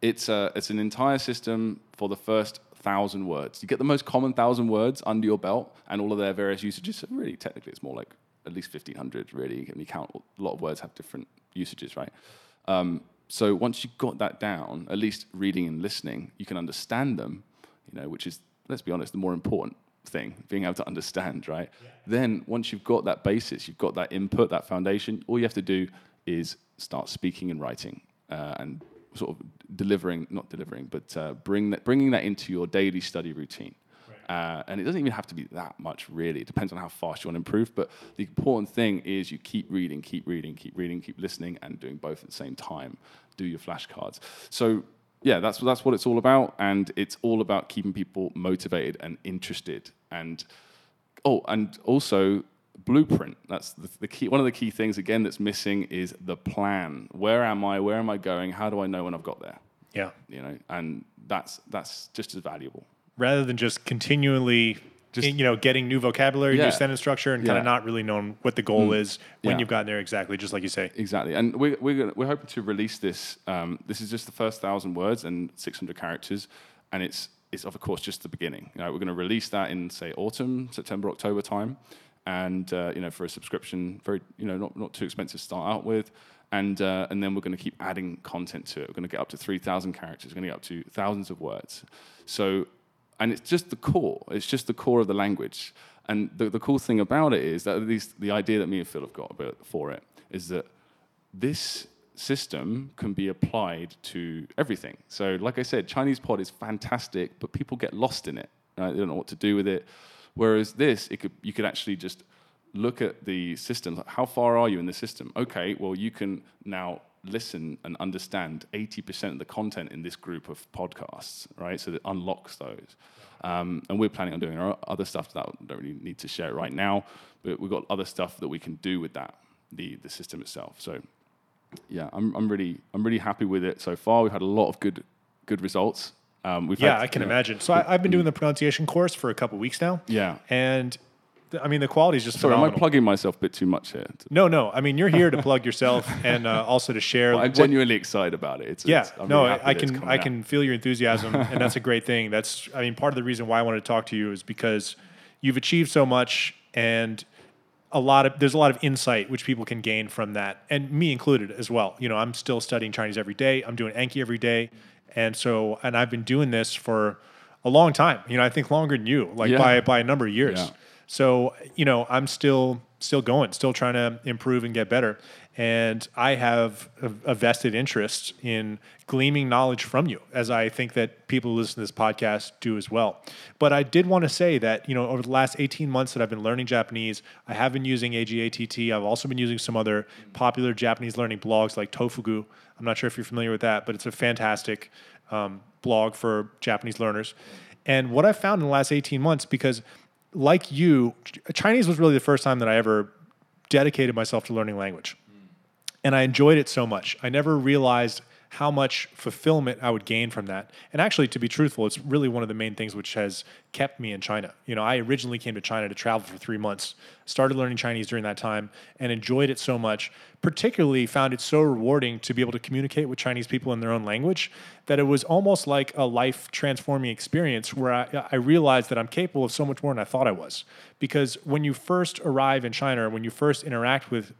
it's an entire system for the first 1,000 words. You get the most common 1,000 words under your belt and all of their various usages. So really, technically, it's more like at least 1,500, really. When you count, a lot of words have different usages, right? So once you've got that down, at least reading and listening, you can understand them, you know, which is, let's be honest, the more important thing, being able to understand, right? Yeah. Then once you've got that basis, you've got that input, that foundation, all you have to do is start speaking and writing and sort of bringing that into your daily study routine. Right. And it doesn't even have to be that much, really. It depends on how fast you want to improve, but the important thing is you keep reading, keep listening, and doing both at the same time. Do your flashcards. So yeah, that's what it's all about, and it's all about keeping people motivated and interested. And also blueprint. That's the key. One of the key things again that's missing is the plan. Where am I? Where am I going? How do I know when I've got there? Yeah, you know, and that's just as valuable. Rather than just continually getting new vocabulary, new sentence structure, and kind of not really knowing what the goal is when you've gotten there, exactly, just like you say. Exactly. And we're hoping to release this. This is just the first 1,000 words and 600 characters, and it's of course just the beginning. You know, we're going to release that in, say, autumn, September, October time, and for a subscription, very not too expensive to start out with. And then we're going to keep adding content to it. We're going to get up to 3,000 characters. We're going to get up to thousands of words. So. And it's just the core. It's just the core of the language. And the cool thing about it is that at least the idea that me and Phil have got for it is that this system can be applied to everything. So like I said, ChinesePod is fantastic, but people get lost in it. Right? They don't know what to do with it. Whereas this, you could actually just look at the system. Like, how far are you in the system? Okay, well, you can now listen and understand 80% of the content in this group of podcasts, right? So that unlocks those. And we're planning on doing our other stuff that I don't really need to share right now, but we've got other stuff that we can do with that, the system itself. So yeah, I'm really happy with it so far. We've had a lot of good results. I can imagine. So I've been doing the pronunciation course for a couple of weeks now. Yeah. And I mean, the quality is just phenomenal. Am I plugging myself a bit too much here? No. I mean, you're here to plug yourself and also to share. Well, I'm genuinely excited about it. I can feel your enthusiasm, and that's a great thing. Part of the reason why I wanted to talk to you is because you've achieved so much, and there's a lot of insight which people can gain from that, and me included as well. You know, I'm still studying Chinese every day. I'm doing Anki every day, and I've been doing this for a long time. You know, I think longer than you, by a number of years. Yeah. So, I'm still going, still trying to improve and get better. And I have a vested interest in gleaming knowledge from you, as I think that people who listen to this podcast do as well. But I did want to say that, over the last 18 months that I've been learning Japanese, I have been using AJATT. I've also been using some other popular Japanese learning blogs like Tofugu. I'm not sure if you're familiar with that, but it's a fantastic blog for Japanese learners. And what I found in the last 18 months, because like you, Chinese was really the first time that I ever dedicated myself to learning language. And I enjoyed it so much. I never realized how much fulfillment I would gain from that. And actually, to be truthful, it's really one of the main things which has kept me in China. I originally came to China to travel for 3 months, started learning Chinese during that time, and enjoyed it so much, particularly found it so rewarding to be able to communicate with Chinese people in their own language, that it was almost like a life-transforming experience where I realized that I'm capable of so much more than I thought I was. Because when you first arrive in China, or when you first interact with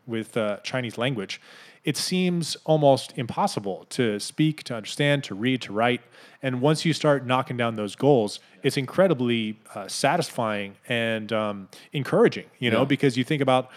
Chinese language, it seems almost impossible to speak, to understand, to read, to write. And once you start knocking down those goals, it's incredibly satisfying and encouraging, because you think about,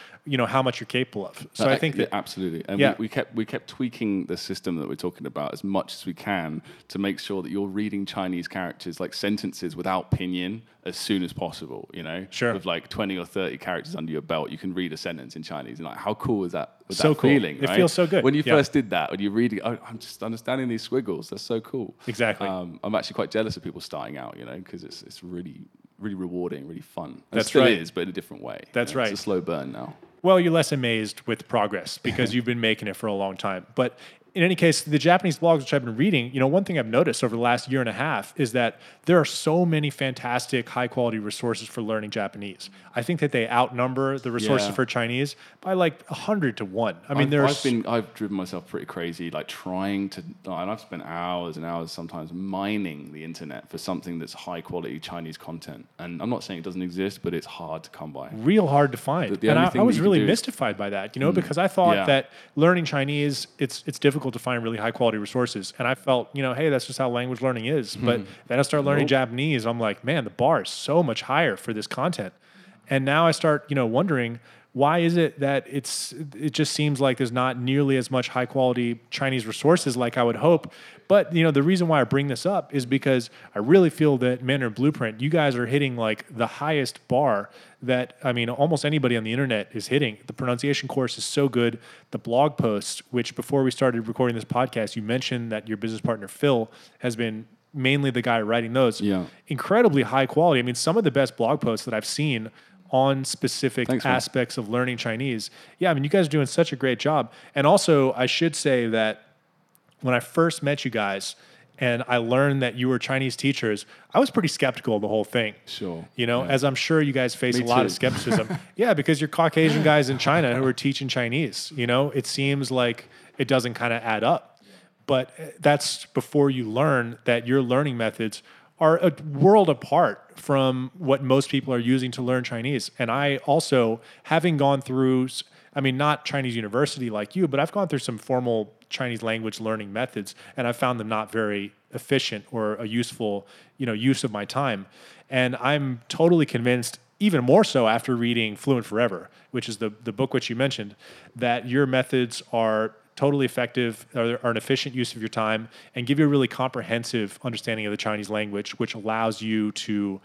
how much you're capable of. So I think that... Yeah, absolutely. And we kept tweaking the system that we're talking about as much as we can to make sure that you're reading Chinese characters, like sentences without pinyin, as soon as possible, Sure. With like 20 or 30 characters under your belt, you can read a sentence in Chinese. And like, how cool is that? So cool. Feeling, right? It feels so good. When you first did that, when you're reading, oh, I'm just understanding these squiggles. That's so cool. Exactly. I'm actually quite jealous of people starting out, because it's really, really rewarding, really fun. That's still right. It is, but in a different way. That's right. It's a slow burn now. Well, you're less amazed with progress because you've been making it for a long time. But in any case, the Japanese blogs which I've been reading, one thing I've noticed over the last year and a half is that there are so many fantastic, high-quality resources for learning Japanese. I think that they outnumber the resources for Chinese by like 100 to 1. I mean, I've driven myself pretty crazy, like trying to, and I've spent hours and hours sometimes mining the internet for something that's high-quality Chinese content. And I'm not saying it doesn't exist, but it's hard to come by. Real hard to find. And I was really mystified by that, because I thought that learning Chinese, it's difficult to find really high quality resources. And I felt, hey, that's just how language learning is. But then I start learning Japanese. I'm like, man, the bar is so much higher for this content. And now I start, wondering, why is it that it just seems like there's not nearly as much high quality Chinese resources like I would hope. But, the reason why I bring this up is because I really feel that Mandarin Blueprint, you guys are hitting like the highest bar that, almost anybody on the internet is hitting. The pronunciation course is so good. The blog posts, which before we started recording this podcast, you mentioned that your business partner, Phil, has been mainly the guy writing those. Yeah. Incredibly high quality. I mean, some of the best blog posts that I've seen on specific aspects of learning Chinese. Yeah, you guys are doing such a great job. And also, I should say that when I first met you guys and I learned that you were Chinese teachers, I was pretty skeptical of the whole thing. Sure. As I'm sure you guys face a lot of skepticism. Yeah, because you're Caucasian guys in China who are teaching Chinese. It seems like it doesn't kind of add up. But that's before you learn that your learning methods are a world apart from what most people are using to learn Chinese. And I also, having gone through, not Chinese university like you, but I've gone through some formal Chinese language learning methods, and I found them not very efficient or a useful, use of my time. And I'm totally convinced, even more so after reading Fluent Forever, which is the book which you mentioned, that your methods are totally effective, are an efficient use of your time, and give you a really comprehensive understanding of the Chinese language, which allows you to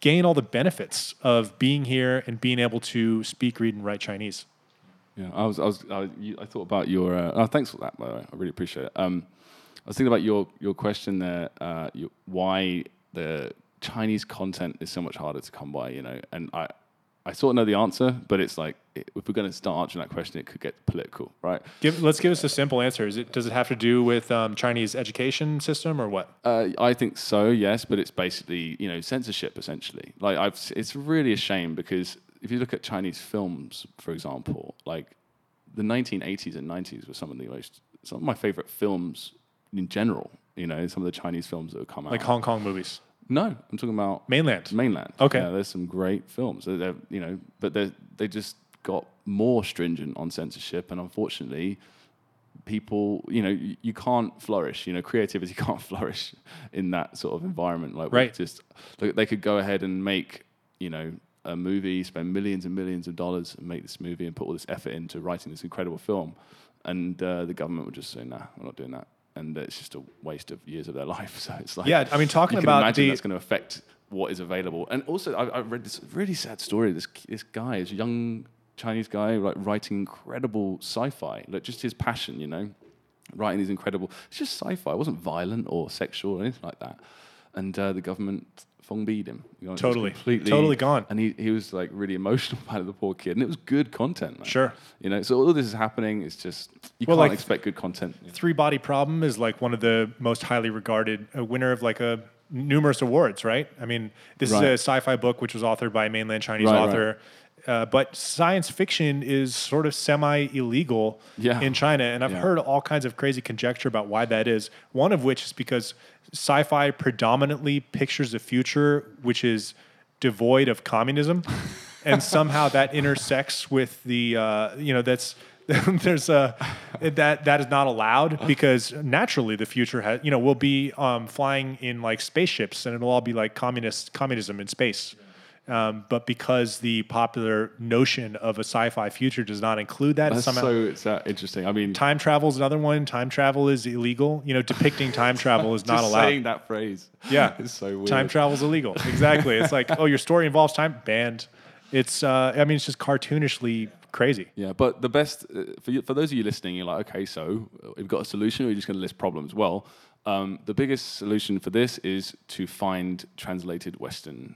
gain all the benefits of being here and being able to speak, read, and write Chinese. Yeah, I thought about your. Thanks for that, by the way. I really appreciate it. I was thinking about your question there. Why the Chinese content is so much harder to come by, and I sort of know the answer, but it's like, if we're going to start answering that question, it could get political, right? Let's give us a simple answer. Does it have to do with Chinese education system or what? I think so, yes, but it's basically, censorship, essentially. Like, it's really a shame because if you look at Chinese films, for example, like the 1980s and 90s were some of my favorite films in general, some of the Chinese films that have come out. Like Hong Kong movies? No, I'm talking about mainland. Okay, yeah, there's some great films. But they just got more stringent on censorship, and unfortunately, people, you can't flourish. Creativity can't flourish in that sort of environment. Like, right, they could go ahead and make, a movie, spend millions and millions of dollars, and make this movie and put all this effort into writing this incredible film, and the government would just say, "Nah, we're not doing that." And it's just a waste of years of their life. So it's like, talking about, that's going to affect what is available. And also, I read this really sad story. This guy, this young Chinese guy, like writing incredible sci-fi, like just his passion, writing these incredible. It's just sci-fi. It wasn't violent or sexual or anything like that. And the government fongbeed him. Totally gone. And he was like really emotional about the poor kid. And it was good content. Like, sure. So all of this is happening. It's just, you can't expect good content. Three Body Problem is like one of the most highly regarded, a winner of like a numerous awards, right? This is a sci-fi book which was authored by a mainland Chinese author. Right. But science fiction is sort of semi-illegal in China. And I've heard all kinds of crazy conjecture about why that is. One of which is because sci-fi predominantly pictures a future which is devoid of communism, and somehow that intersects with the that's There's a that is not allowed, because naturally the future has, we'll be flying in like spaceships, and it'll all be like communism in space. But because the popular notion of a sci-fi future does not include that, it's interesting. I mean, time travel is another one. Time travel is illegal. Depicting time travel is not allowed. Saying that phrase, yeah, it's so weird. Time travel is illegal. Exactly. It's like, oh, your story involves time, banned. It's it's just cartoonishly crazy. Yeah, but the best for those of you listening, you're like, okay, so we've got a solution, or we're just going to list problems. Well, the biggest solution for this is to find translated Western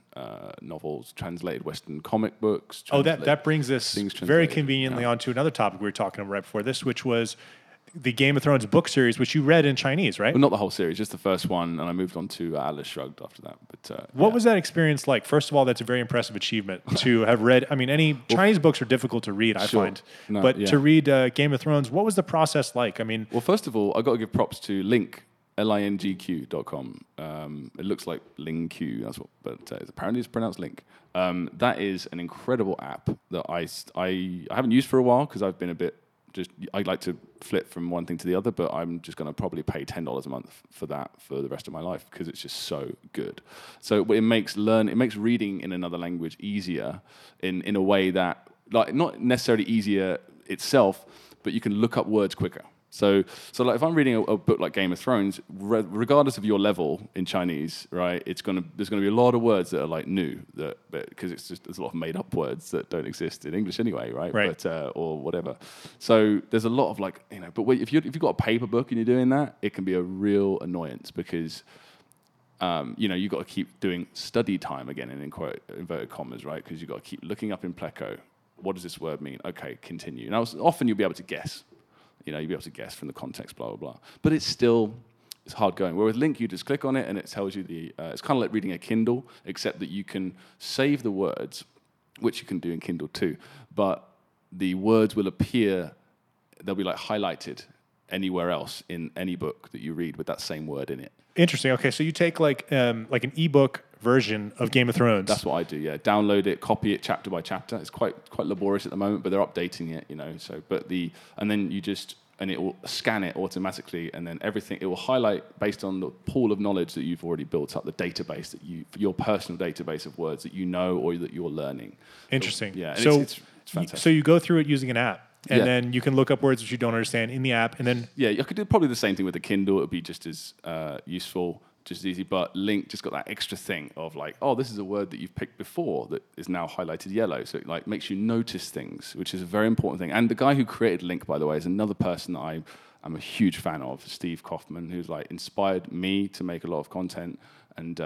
novels, translated Western comic books. That brings us very conveniently onto another topic we were talking about right before this, which was the Game of Thrones book series, which you read in Chinese, right? Well, not the whole series, just the first one, and I moved on to Atlas Shrugged after that. But what was that experience like? First of all, that's a very impressive achievement to have read. I mean, Chinese books are difficult to read, I find. No, but to read Game of Thrones, what was the process like? I mean, well, first of all, I got to give props to LingQ.com. It looks like LingQ, but apparently it's pronounced Link. That is an incredible app that I haven't used for a while, because I've been a bit I'd like to flip from one thing to the other, but I'm just going to probably pay $10 a month for that for the rest of my life, because it's just so good. So it makes reading in another language easier in a way that, like, not necessarily easier itself, but you can look up words quicker. So like if I'm reading a book like Game of Thrones, regardless of your level in Chinese, right, there's gonna be a lot of words that are like new, because it's just there's a lot of made up words that don't exist in English anyway, right? But or whatever. So there's a lot of but if you've got a paper book and you're doing that, it can be a real annoyance, because you've got to keep doing study time again inverted commas, right? Because you've got to keep looking up in Pleco, what does this word mean? Okay, continue. Now often you'll be able to guess. You'll be able to guess from the context, blah, blah, blah. But it's hard going. Where with Link, you just click on it and it tells you it's kind of like reading a Kindle, except that you can save the words, which you can do in Kindle too. But the words will appear, they'll be like highlighted anywhere else in any book that you read with that same word in it. Interesting. Okay, so you take like an ebook version of Game of Thrones. That's what I do. Yeah, download it, copy it chapter by chapter. It's quite laborious at the moment, but they're updating it. So, and it will scan it automatically, and then everything it will highlight based on the pool of knowledge that you've already built up, the database that your personal database of words that you know or that you're learning. Interesting. So, yeah. So it's fantastic. So you go through it using an app. And then you can look up words that you don't understand in the app, and then I could do probably the same thing with the Kindle. It would be just as useful, just as easy. But Link just got that extra thing of like, oh, this is a word that you've picked before that is now highlighted yellow, so it like makes you notice things, which is a very important thing. And the guy who created Link, by the way, is another person that I'm a huge fan of, Steve Kaufman, who's like inspired me to make a lot of content, and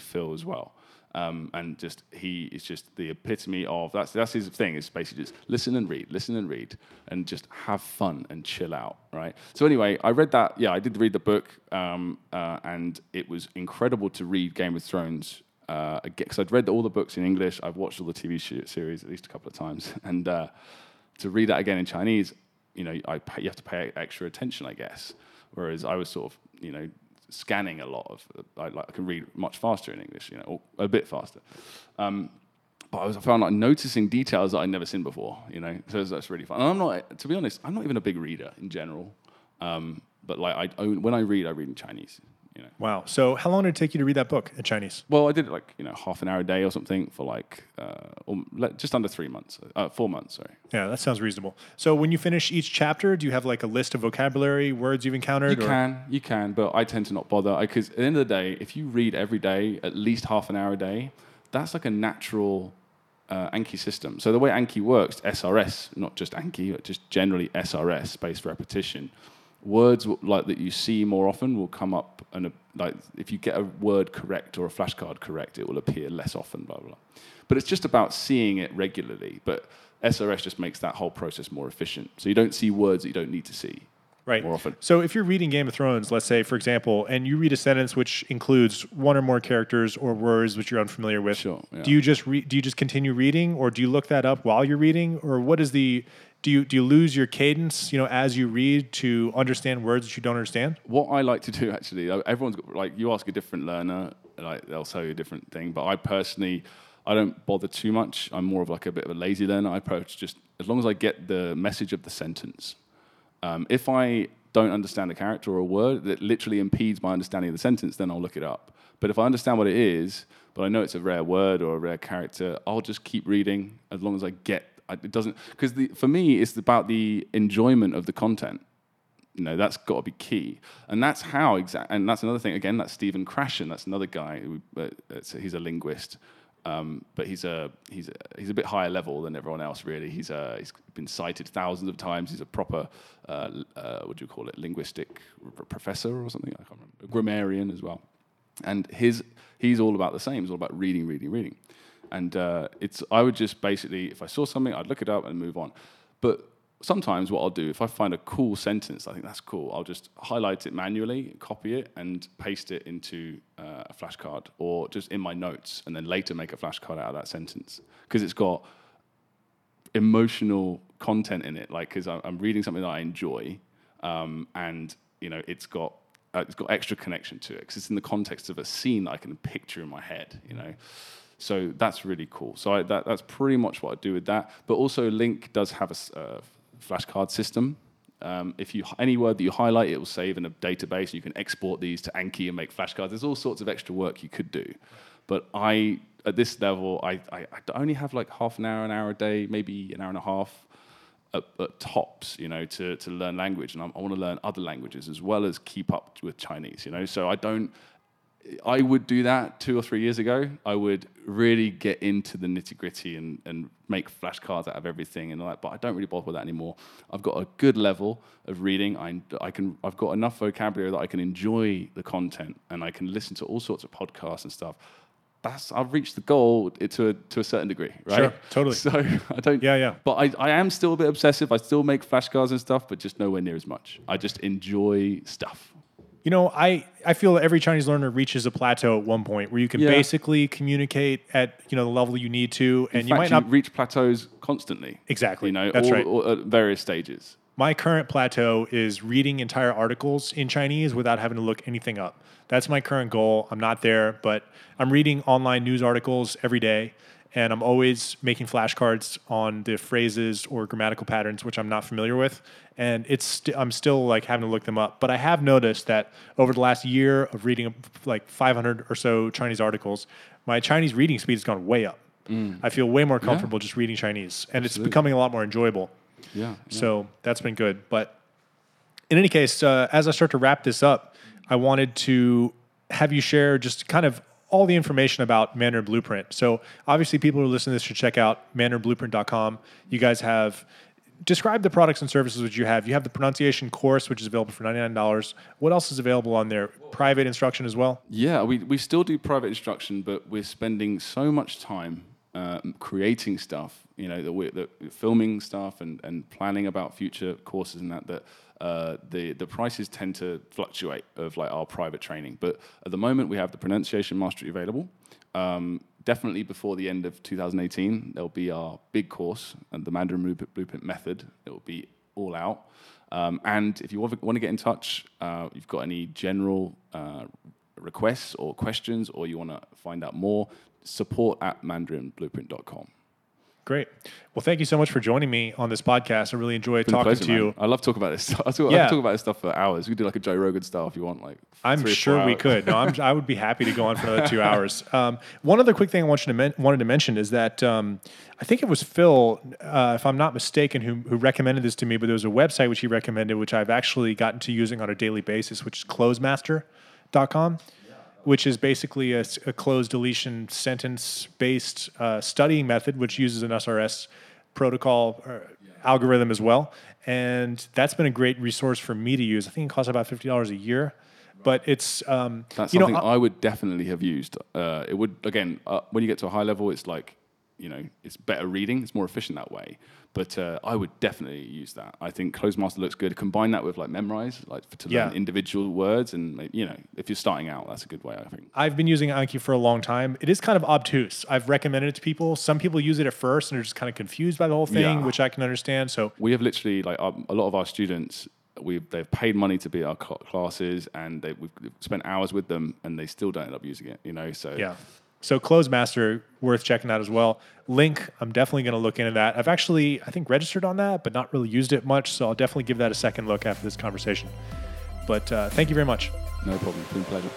Phil as well. And just he is just the epitome of that's his thing. It's basically just listen and read, and just have fun and chill out, right? So anyway, I read that. Yeah, I did read the book, and it was incredible to read Game of Thrones because I'd read all the books in English. I've watched all the TV series at least a couple of times, and to read that again in Chinese, you have to pay extra attention, I guess. Whereas I was sort of scanning a lot of, I can read much faster in English, or a bit faster. But I found like noticing details that I'd never seen before, so that's really fun. And to be honest, I'm not even a big reader in general. But like when I read in Chinese. Wow. So how long did it take you to read that book in Chinese? Well, I did it like, half an hour a day or something for like just under 4 months, sorry. Yeah, that sounds reasonable. So when you finish each chapter, do you have like a list of vocabulary, words you've encountered? You can, but I tend to not bother. Because at the end of the day, if you read every day, at least half an hour a day, that's like a natural Anki system. So the way Anki works, SRS, not just Anki, but just generally SRS, spaced repetition. Words like that you see more often will come up, and like if you get a word correct or a flashcard correct, it will appear less often. Blah blah blah. But it's just about seeing it regularly. But SRS just makes that whole process more efficient, so you don't see words that you don't need to see more often. So if you're reading Game of Thrones, let's say for example, and you read a sentence which includes one or more characters or words which you're unfamiliar with, sure, yeah. Do you just continue reading, or do you look that up while you're reading, or what is the Do you lose your cadence, as you read to understand words that you don't understand? What I like to do, actually, everyone's got, like, you ask a different learner, like they'll tell you a different thing. But I personally, I don't bother too much. I'm more of like a bit of a lazy learner. I approach just as long as I get the message of the sentence. If I don't understand a character or a word that literally impedes my understanding of the sentence, then I'll look it up. But if I understand what it is, but I know it's a rare word or a rare character, I'll just keep reading as long as I get it. Doesn't, because for me, it's about the enjoyment of the content. You know, that's got to be key, and that's how and that's another thing. Again, that's Stephen Krashen. That's another guy. He's a linguist. But he's a bit higher level than everyone else, really. He's been cited thousands of times. He's a proper linguistic professor or something. I can't remember. A grammarian as well. And he's all about the same. He's all about reading. And I would just basically, if I saw something, I'd look it up and move on. But sometimes what I'll do, if I find a cool sentence, I think that's cool, I'll just highlight it manually, copy it, and paste it into a flashcard or just in my notes, and then later make a flashcard out of that sentence. Because it's got emotional content in it, like, because I'm reading something that I enjoy, and you know, it's got extra connection to it, because it's in the context of a scene that I can picture in my head, you know. So that's really cool. So that's pretty much what I do with that. But also, Link does have a flashcard system. If you any word that you highlight, it will save in a database. You can export these to Anki and make flashcards. There's all sorts of extra work you could do, but at this level I only have like half an hour a day, maybe an hour and a half at tops, you know, to learn language, and I want to learn other languages as well as keep up with Chinese, you know. So I would do that 2 or 3 years ago. I would really get into the nitty-gritty and make flashcards out of everything and all that, but I don't really bother with that anymore. I've got a good level of reading. I've got enough vocabulary that I can enjoy the content, and I can listen to all sorts of podcasts and stuff. I've reached the goal to a certain degree, right? Sure, totally. So I don't... Yeah. But I am still a bit obsessive. I still make flashcards and stuff, but just nowhere near as much. I just enjoy stuff. You know, I feel that every Chinese learner reaches a plateau at one point where you can basically communicate at, you know, the level you need to, and you might not reach plateaus constantly. Exactly, you know, that's right. Or at various stages. My current plateau is reading entire articles in Chinese without having to look anything up. That's my current goal. I'm not there, but I'm reading online news articles every day, and I'm always making flashcards on the phrases or grammatical patterns which I'm not familiar with, and I'm still like having to look them up. But I have noticed that over the last year of reading like 500 or so Chinese articles, my Chinese reading speed has gone way up. I feel way more comfortable just reading Chinese, and Absolutely. It's becoming a lot more enjoyable. Yeah. So that's been good. But in any case, as I start to wrap this up, I wanted to have you share just kind of all the information about Mandarin Blueprint. So obviously people who are listening to this should check out mandarinblueprint.com. You guys have described the products and services which you have. You have the pronunciation course, which is available for $99. What else is available on there? Private instruction as well? Yeah, we still do private instruction, but we're spending so much time creating stuff, you know, that filming stuff and planning about future courses and that. The prices tend to fluctuate of like our private training, but at the moment we have the pronunciation mastery available. Definitely before the end of 2018, there'll be our big course and the Mandarin Blueprint method. It will be all out. And if you want to get in touch, you've got any general requests or questions, or you want to find out more, support@mandarinblueprint.com. Great. Well, thank you so much for joining me on this podcast. I really enjoyed talking to you. Man. I love talking about this stuff. I talk about this stuff for hours. We could do like a Joe Rogan style if you want. Like, I'm sure we could. No, I would be happy to go on for another 2 hours. One other quick thing I wanted to mention is that I think it was Phil, if I'm not mistaken, who recommended this to me, but there was a website which he recommended, which I've actually gotten to using on a daily basis, which is CloseMaster.com. Which is basically a closed deletion sentence-based studying method, which uses an SRS protocol algorithm as well. And that's been a great resource for me to use. I think it costs about $50 a year. But it's... that's something I would definitely have used. It would, again, when you get to a high level, it's like, you know, it's better reading. It's more efficient that way. But I would definitely use that. I think CloseMaster looks good. Combine that with like Memrise, like to learn individual words, and you know, if you're starting out, that's a good way. I think I've been using Anki for a long time. It is kind of obtuse. I've recommended it to people. Some people use it at first and are just kind of confused by the whole thing, which I can understand. So we have literally like a lot of our students. They've paid money to be at our classes, and we've spent hours with them, and they still don't end up using it. You know, so So CloseMaster, worth checking out as well. Link, I'm definitely going to look into that. I've actually, I think, registered on that, but not really used it much, so I'll definitely give that a second look after this conversation. But thank you very much. No problem. It's been a pleasure.